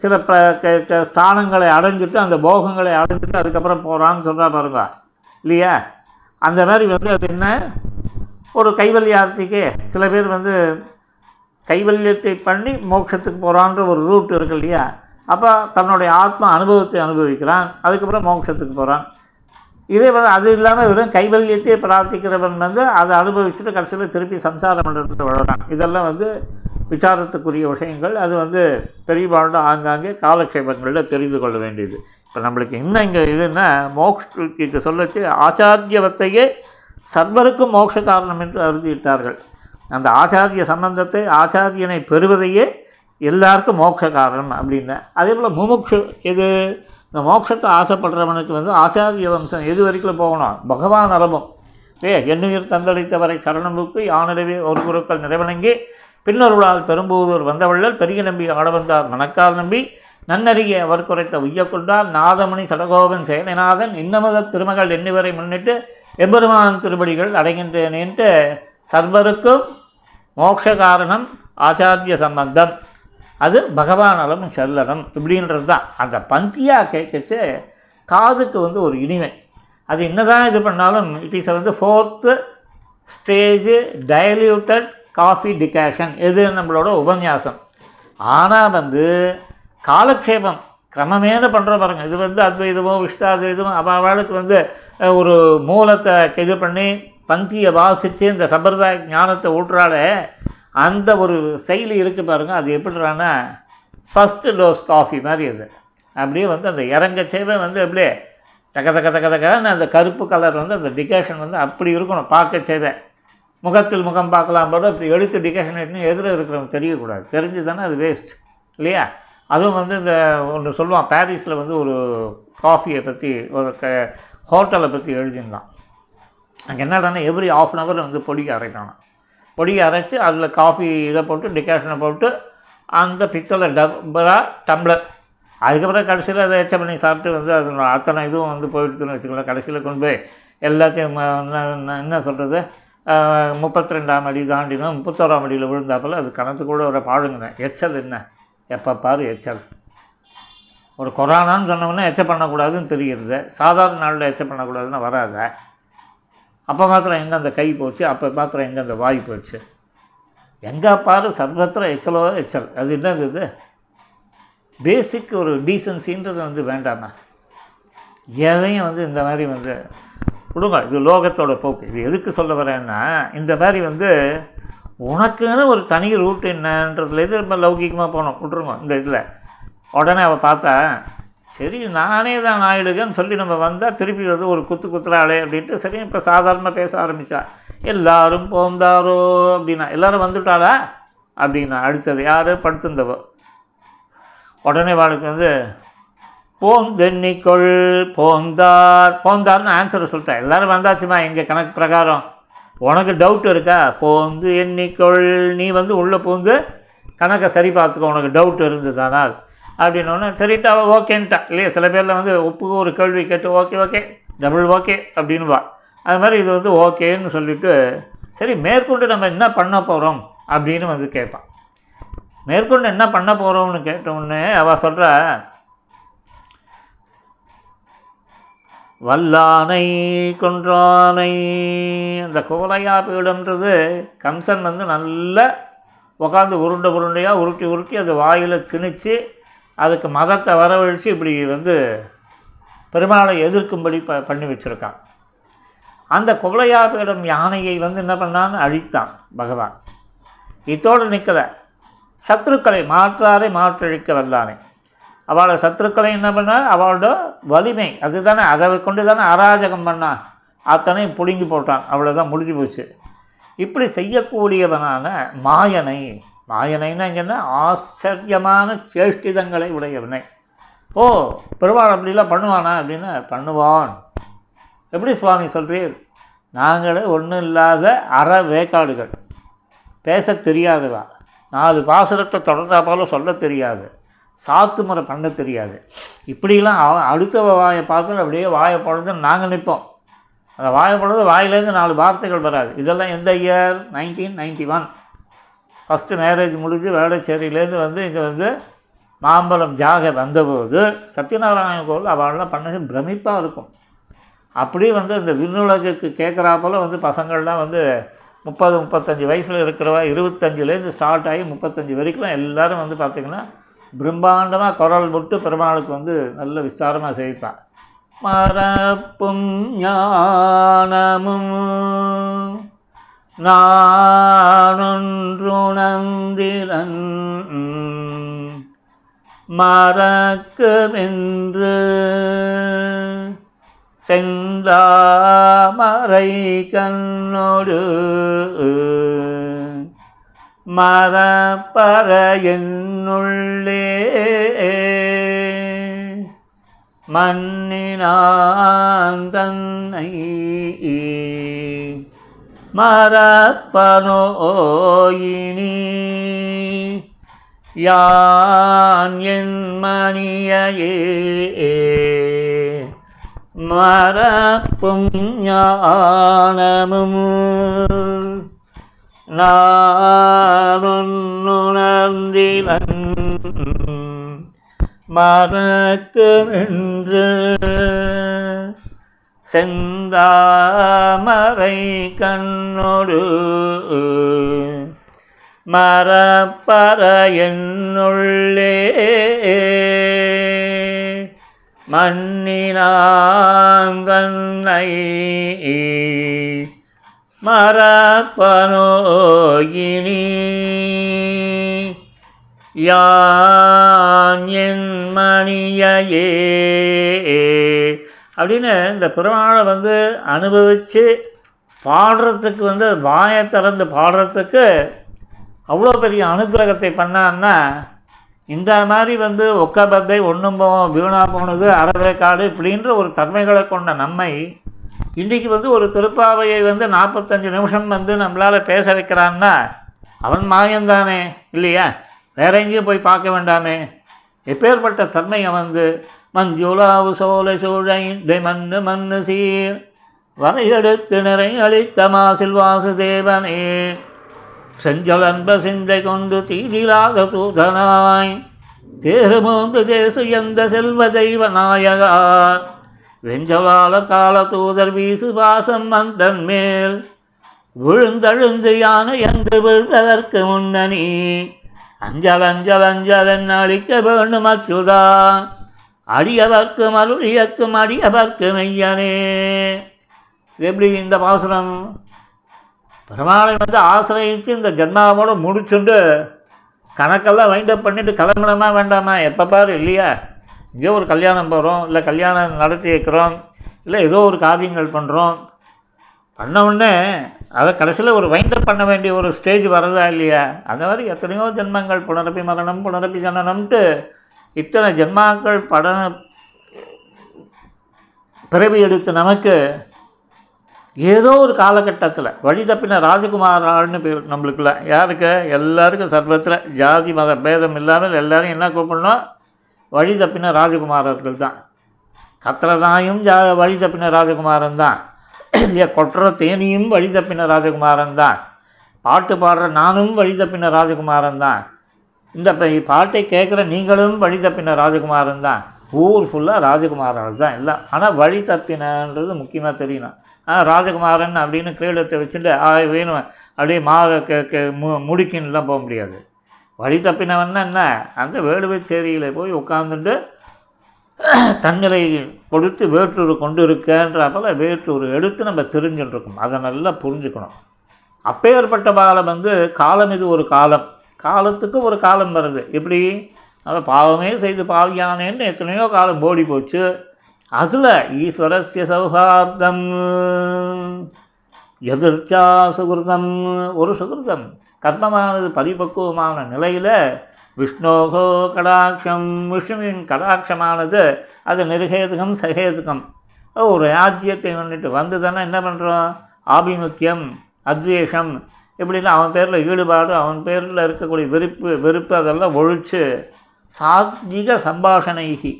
சில ஸ்தானங்களை அடைஞ்சிட்டு அந்த போகங்களை அடைஞ்சிட்டு அதுக்கப்புறம் போகிறான்னு சொல்கிறா பாருங்க இல்லையா? அந்த மாதிரி அது என்ன ஒரு கைவல்யார்த்திக்கு சில பேர் கைவல்யத்தை பண்ணி மோட்சத்துக்கு போகிறான்ற ஒரு ரூட் இருக்கு இல்லையா? அப்போ தன்னுடைய ஆத்மா அனுபவத்தை அனுபவிக்கிறான், அதுக்கப்புறம் மோட்சத்துக்கு போகிறான். இதே அது இல்லாமல் வெறும் கைவல்யத்தை பிரார்த்திக்கிறவன் அதை அனுபவிச்சுட்டு கடைசியில் திருப்பி சம்சாரம் பண்ணுறதுக்கு வளர்கிறான். இதெல்லாம் விசாரத்துக்குரிய விஷயங்கள். அது பெரியபாடு ஆங்காங்கே காலக்ஷேபங்களில் தெரிந்து கொள்ள வேண்டியது. இப்போ நம்மளுக்கு இன்னும் இங்கே இதுன்னா மோட்சத்துக்கு சொல்லச்சு ஆச்சாரியவத்தையே சர்வருக்கும் மோட்ச காரணம் என்று அறுதியிட்டார்கள். அந்த ஆச்சாரிய சம்பந்தத்தை, ஆச்சாரியனை பெறுவதையே எல்லாருக்கும் மோட்ச காரணம் அப்படின்னா. அதே போல் முமுட்சு எது, இந்த மோட்சத்தை ஆசைப்படுறவனுக்கு ஆச்சாரிய வம்சம் எது வரைக்கும் போகணும், பகவான் நலமும் ஏ எண்ணுயிர் தந்தளித்தவரை சரணமுக்கு யானிடவே ஒரு குருக்கள் நிறைவணங்கி பின்னொருளால் பெரும்புவதூர் வந்தவள்ளல் பெரிய நம்பி ஆடவந்தார் மணக்கால் நம்பி நன்னறிய அவர் குறைத்த உய்யக்கொண்டார் நாதமணி சடகோபன் சேனைநாதன் இன்னமத திருமகள் எண்ணிவரை முன்னிட்டு எம்பெருமான் திருப்படிகள் அடைகின்றேனேன்ட்டு சர்வருக்கும் மோட்ச காரணம் ஆச்சாரிய சம்பந்தம், அது பகவானாலும் செல்லணும் இப்படின்றது தான். அந்த பந்தியாக கேட்கச்சு காதுக்கு ஒரு இனிமை. அது என்னதான் இது பண்ணாலும் it is fourth stage diluted coffee decoction. இது நம்மளோட உபன்யாசம். ஆனால் காலக்ஷேபம் கிரமமேன பண்ணுற பாருங்க. இது அத்வைதமோ விஷ்டாத்வைதமோ அவளுக்கு ஒரு மூலத்தை இது பண்ணி பந்தியை வாசித்து இந்த சம்பிரதாய ஞானத்தை ஊற்றாலே அந்த ஒரு செயலி இருக்குது பாருங்கள். அது எப்படின்னா ஃபஸ்ட்டு டோஸ் காஃபி மாதிரி. அது அப்படியே அந்த இறங்கச்சேவை அப்படியே தக்க தக்க தக்க தக்கான அந்த கருப்பு கலர் அந்த டிகேஷன் அப்படி இருக்கணும். பார்க்க சேவை முகத்தில் முகம் பார்க்கலாம் போது அப்படி எடுத்து டிகேஷன் ஆகிட்டுன்னு எதிராக இருக்கிறவங்க தெரியக்கூடாது. தெரிஞ்சு தானே அது வேஸ்ட் இல்லையா? அதுவும் இந்த ஒன்று சொல்லுவான், பாரிஸில் ஒரு காஃபியை பற்றி ஒரு ஹோட்டலை பற்றி எழுதியிருந்தான். அங்கே என்னடானா எவ்ரி ஆஃப் அன் ஹவர் பொடியை அரைக்கானா, பொடியை அரைச்சி அதில் காஃபி இதை போட்டு டிகாஷனை போட்டு அந்த பித்தளை டம்பராக டம்ளர், அதுக்கப்புறம் கடைசியில் அதை எச்ச பண்ணி சாப்பிட்டு அதனோட அத்தனை இதுவும் போயிடுதுன்னு வச்சுக்கலாம். கடைசியில் கொண்டு போய் எல்லாத்தையும் என்ன சொல்கிறது 32ஆம் அடி தாண்டினோம் 31ஆம் அடியில் விழுந்தாப்பில் அது கணத்துக்கூட ஒரு பாழுங்கண்ணே. எச்சல் என்ன எப்போ பாரு எச்சல். ஒரு கொரோனான்னு சொன்னோம்னா எச்ச பண்ணக்கூடாதுன்னு தெரிகிறது. சாதாரண நாளில் எச்ச பண்ணக்கூடாதுன்னு வராது. அப்போ மாத்திரம் எங்கே அந்த கை போச்சு, அப்போ மாத்திரம் எங்கே அந்த வாய் போச்சு, எங்கே பாரு சர்வத்திர எச்சலோ எச்சல். அது என்னது இது? பேசிக் ஒரு டீசன்சின்றது வேண்டாமா? எதையும் இந்த மாதிரி கொடுங்க. இது லோகத்தோட போக்கு. இது எதுக்கு சொல்ல வரேன்னா, இந்த மாதிரி உனக்குன்னு ஒரு தனி ரூட் என்னன்றதுலேருந்து நம்ம லௌகிகமாக போனோம் விட்ருங்க. இந்த இதில் உடனே அவள் பார்த்தா சரி நானே தான் ஆயிடுகன்னு சொல்லி நம்ம வந்தால் திருப்பி ஒரு குத்துறாளே அப்படின்ட்டு சரி இப்போ சாதாரணமாக பேச ஆரம்பித்தா எல்லாரும் போந்தாரோ அப்படின்னா எல்லோரும் வந்துட்டாளா அப்படின்னா அடுத்தது யார் படுத்திருந்தவோ உடனே வாழ்க்கை போந்தெண்ணிக்கொள் போந்தார் போந்தார்னு ஆன்சரை சொல்லிட்டேன். எல்லோரும் வந்தாச்சுமா எங்கள் கணக்கு பிரகாரம். உனக்கு டவுட் இருக்கா போந்து எண்ணிக்கொள், நீ உள்ளே பூந்து கணக்கை சரி பார்த்துக்கோ உனக்கு டவுட் இருந்ததுனால் அப்படின்னோடனே சரிட்டா அவள் ஓகேன்ட்டா இல்லையா? சில பேரில் ஒப்புக்கு ஒரு கேள்வி கேட்டு ஓகே ஓகே டபுள் ஓகே அப்படின்வா. அது மாதிரி இது ஓகேன்னு சொல்லிவிட்டு சரி மேற்கொண்டு நம்ம என்ன பண்ண போகிறோம் அப்படின்னு கேட்பான். மேற்கொண்டு என்ன பண்ண போகிறோம்னு கேட்டோடனே அவள் சொல்கிற வல்லானை கொன்றானை. அந்த கோலையா பீடம்ன்றது கம்சன் நல்லா உட்காந்து உருண்டை உருண்டையாக உருட்டி உருட்டி அது வாயில் திணித்து அதுக்கு மதத்தை வரவழைத்து இப்படி பெருமாளை எதிர்க்கும்படி பண்ணி வச்சுருக்கான். அந்த குவளையார்களிடம் யானையை வந்து என்ன பண்ணான்னு அழித்தான் பகவான். இத்தோடு நிற்கலை, சத்துருக்களை மாற்றாரை மாற்றழிக்க வல்லானே. அவளோட சத்துருக்களை என்ன பண்ணார், அவளோட வலிமை அதுதானே, அதை கொண்டு தானே அராஜகம் பண்ணான், அத்தனையும் பிடுங்கி போட்டான், அவ்வளோதான் முடிஞ்சு போச்சு. இப்படி செய்யக்கூடியவனான மாயனை, மாயனைன்னா இங்கன்னா ஆச்சரியமான சேஷ்டிதங்களை உடையவனை. ஓ பெருமாள் அப்படிலாம் பண்ணுவானா அப்படின்னு, பண்ணுவான். எப்படி சுவாமி சொல்கிறீர், நாங்களே ஒன்றும் இல்லாத அற வேக்காடுகள், பேச தெரியாதுவா, 4 பாசுரத்தை தொடர்ந்தா போல சொல்ல தெரியாது, சாத்து முறை பண்ண தெரியாது, இப்படிலாம் அடுத்த வாயை பார்த்து அப்படியே வாயை பொழுது நாங்கள் நிற்போம். அந்த வாயை பொழுது வாயிலேருந்து 4 வார்த்தைகள் வராது. இதெல்லாம் எந்த இயர், 1991 ஃபஸ்ட்டு மேரேஜ் முடிஞ்சு வேளச்சேரியிலேருந்து வந்து இங்கே வந்து மாம்பழம் ஜாக வந்தபோது சத்யநாராயண கோவில் அவெல்லாம் பண்ணது பிரமிப்பாக இருக்கும். அப்படியே வந்து அந்த விண்ணுலகுக்கு கேட்குறா போல் வந்து பசங்கள்லாம் வந்து 30-35 வயசில் இருக்கிறவா 25லேருந்து ஸ்டார்ட் ஆகி 35 வரைக்கும் எல்லோரும் வந்து பார்த்திங்கன்னா பிரம்மாண்டமாக குரல் போட்டு பெருமாளுக்கு வந்து நல்ல விஸ்தாரமாக செய்விப்பான். மரப்பும் ஞானமும் நானொன்றுணந்திரன் மறக்குமென்று செந்தாமரை கண்ணொடு மரப்பற என்னுள்ளே மன்னினான் தன்னை மரப்பனோயினி யான் என் மணியே மரப்பும் ஞானமும் நானொன்றுணர்ந்திலன் மறக்குமென்று செந்தாமரை கண்ணொடு மரப்பற என்னுள்ளே மன்னினாங்கன்னை மரப்பனோயினி யான் என் மணியே அப்படின்னு இந்த பெருமாளை வந்து அனுபவித்து பாடுறதுக்கு வந்து வாயை திறந்து பாடுறதுக்கு அவ்வளோ பெரிய அனுகிரகத்தை பண்ணான்னா, இந்த மாதிரி வந்து ஒக்கபத்தை ஒன்றும் போவோம் வீணா போனது அறவேக்காடு இப்படின்ற ஒரு தன்மைகளை கொண்ட நம்மை இன்றைக்கு வந்து ஒரு திருப்பாவையை வந்து 45 நிமிஷம் வந்து நம்மளால் பேச வைக்கிறான்னா அவன் மாயந்தானே இல்லையா, வேற எங்கேயும் போய் பார்க்க வேண்டாமே. எப்பேற்பட்ட தன்மையை வந்து மஞ்சுளாவு சோலை சூழை மண்ணு மண்ணு சீர் வரையெடுத்து நிறை அளித்த மாசில் வாசுதேவனே செஞ்சலன்ப சிந்தை கொண்டு தீதிலாத தூதனாய் தேருமோந்து தேசு எந்த செல்வ தெய்வ நாயகா வெஞ்சவாளர் கால தூதர் வீசு வாசம் மந்தன் மேல் விழுந்தழுந்து யானை என்று விழுவதற்கு முன்னணி அஞ்சல் அஞ்சல் அஞ்சல் என் அழிக்க வேண்டும் அச்சுதா அடியவர்க்கும் அருளியக்கும் அடியவர்க்கு மெய்யனே. எப்படி இந்த பாசுரம் பெருமாளை வந்து ஆசிரியித்து இந்த ஜன்மாவோடு முடிச்சுண்டு கணக்கெல்லாம் வைண்டப் பண்ணிட்டு கிளம்பணுமா வேண்டாமா, எப்போ பாரு இல்லையா, இங்கே ஒரு கல்யாணம் போகிறோம், இல்லை கல்யாணம் நடத்தி வைக்கிறோம், இல்லை ஏதோ ஒரு காரியங்கள் பண்ணுறோம், பண்ணவுடனே அதை கடைசியில் ஒரு வைண்டப் பண்ண வேண்டிய ஒரு ஸ்டேஜ் வரதா இல்லையா. அந்த மாதிரி எத்தனையோ ஜென்மங்கள் புனரப்பி மரணம் புனரப்பி ஜனனம்ட்டு இத்தனை ஜென்மாக்கள் பிறவி எடுத்து நமக்கு ஏதோ ஒரு காலகட்டத்தில் வழி தப்பின ராஜகுமாரான்னு பேர் நம்மளுக்குள்ள யாருக்கு எல்லாருக்கும் சர்வத்தில் ஜாதி மத பேதம் இல்லாமல் எல்லோரும் என்ன கூப்பிடணும், வழி தப்பின ராஜகுமாரர்கள் தான். கத்திரனாயும் வழி தப்பின ராஜகுமாரன் தான், கொட்டுற தேனியும் வழி தப்பின ராஜகுமாரன் தான், பாட்டு பாடுற நானும் வழி தப்பின ராஜகுமாரன் தான், இந்த பாட்டை கேட்குற நீங்களும் வழி தப்பின ராஜகுமாரன் தான், ஊர் ஃபுல்லாக ராஜகுமாரர்கள் தான் எல்லாம். ஆனால் வழி தப்பினன்றது முக்கியமாக தெரியணும். ராஜகுமாரன் அப்படின்னு கிரீடத்தை வச்சுட்டு வேணும் அப்படியே முடிக்கின்னுலாம் போக முடியாது. வழி தப்பினவன்னா என்ன, அந்த வேடுவச்சேரியில் போய் உட்காந்துட்டு தங்களை கொடுத்து வேற்றொரு கொண்டு இருக்கின்றதால வேற்றொரு எடுத்து நம்ம தெரிஞ்சுட்டுருக்கோம். அதை நல்லா புரிஞ்சுக்கணும். அப்பேற்பட்ட காலம் வந்து காலம், இது ஒரு காலம், காலத்துக்கு ஒரு காலம் வருது. இப்படி நம்ம பாவமே செய்து பாவியானேன்னு எத்தனையோ காலம் ஓடி போச்சு. அதில் ஈஸ்வரஸ்ய சௌஹார்த்தம் எதிர்ச்சா சுகிருதம், ஒரு சுகிருதம் கர்மமானது பரிபக்குவமான நிலையில் விஷ்ணோகோ கடாட்சம், விஷ்ணுவின் கடாட்சமானது அது நிருகேதுகம் சகேதுகம். ஒரு ராஜ்யத்தை வந்துட்டு வந்து தானே என்ன பண்ணுறோம், ஆபிமுக்கியம் அத்வேஷம் இப்படின்னு அவன் பேரில் ஈடுபாடு, அவன் பேரில் இருக்கக்கூடிய வெறுப்பு அதெல்லாம் ஒழித்து சாத்விக சம்பாஷணைகி,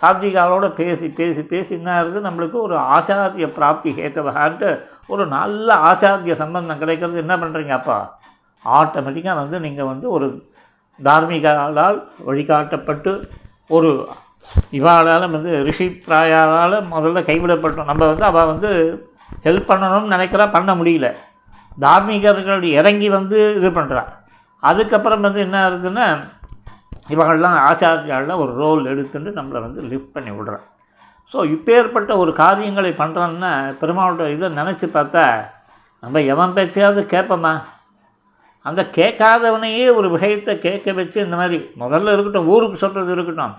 சாத்விகாவோட பேசி பேசி பேசி என்ன இருக்குது, நம்மளுக்கு ஒரு ஆச்சாரிய பிராப்தி ஹேத்தவகான்ட்டு ஒரு நல்ல ஆச்சாரிய சம்பந்தம் கிடைக்கிறது. என்ன பண்ணுறீங்க அப்பா, ஆட்டோமேட்டிக்காக வந்து நீங்கள் வந்து ஒரு தார்மீகாலால் வழிகாட்டப்பட்டு, ஒரு இவாளால் வந்து ரிஷி பிராயால் முதல்ல கைவிடப்பட்டோம். நம்ம வந்து அவள் வந்து ஹெல்ப் பண்ணணும்னு நினைக்கிறா, பண்ண முடியல, தார்மீகர்களுடைய இறங்கி வந்து இது பண்ணுறா. அதுக்கப்புறம் வந்து என்ன ஆகுதுன்னா இவங்கள்லாம் ஆச்சாரியாலாம் ஒரு ரோல் எடுத்துட்டு நம்மளை வந்து லிஃப்ட் பண்ணி விடுறான். ஸோ இப்பேற்பட்ட ஒரு காரியங்களை பண்ணுறான்னா பெருமாளோட இதை நினச்சி பார்த்தா நம்ம எவன் பேச்சையாவது கேட்போமா? அந்த கேட்காதவனையே ஒரு விஷயத்தை கேட்க வச்சு இந்த மாதிரி முதல்ல இருக்கட்டும், ஊருக்கு சொல்கிறது இருக்கட்டும்,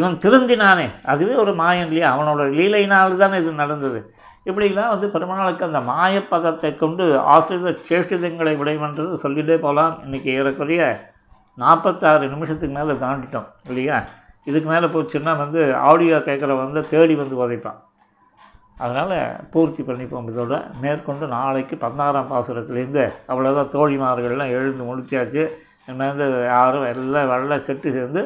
இவன் திருந்தினானே அதுவே ஒரு மாயன் இல்லையா, அவனோட லீலையினால் தானே இது நடந்தது. இப்படிலாம் வந்து பெருமாளுக்கு அந்த மாயப்பதத்தை கொண்டு ஆசிரித சேஷ்டிதங்களை விடைவன்றது சொல்லிகிட்டே போகலாம். இன்றைக்கி ஏறக்குறைய 46 நிமிஷத்துக்கு மேலே தாண்டிட்டோம் இல்லையா. இதுக்கு மேலே போச்சுன்னா வந்து ஆடியோ கேட்குறவங்க வந்து தேடி வந்து உதைப்பான். அதனால் பூர்த்தி பண்ணிப்போம். இதோட மேற்கொண்டு நாளைக்கு 16ஆம் பாசுரத்துலேருந்து அவ்வளோதான். தோழிமார்கள்லாம் எழுந்து முடிச்சாச்சு. இனிமேந்து யாரும் எல்லாம் வெள்ளை செட்டு சேர்ந்து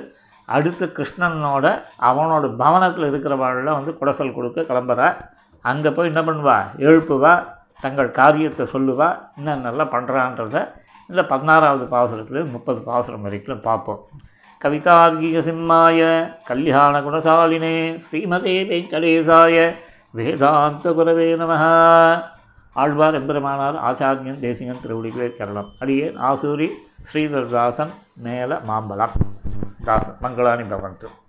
அடுத்து கிருஷ்ணனோட அவனோட பவனத்தில் இருக்கிறவாள்லாம் வந்து குடசல் கொடுக்க கிளம்புறா. அங்கே போய் என்ன பண்ணுவா, எழுப்புவா, தங்கள் காரியத்தை சொல்லுவா, என்னென்னலாம் பண்ணுறான்றத இந்த 16ஆவது பாசுரத்துலேருந்து 30 பாசுரம் வரைக்கும் பார்ப்போம். கவிதார்கிக சிம்மாய கல்யாண குணசாலினே ஸ்ரீமதே வெங்கடேசாய வேதாந்த குரவே நமஹ. ஆழ்வார் எம்பெருமானார் ஆச்சாரியன் தேசிகன் திருவடிகளே சரணம். அடியே ஆசூரி ஸ்ரீதர்தாசன் மேல மாம்பலம் தாசன். மங்களானி பவந்து.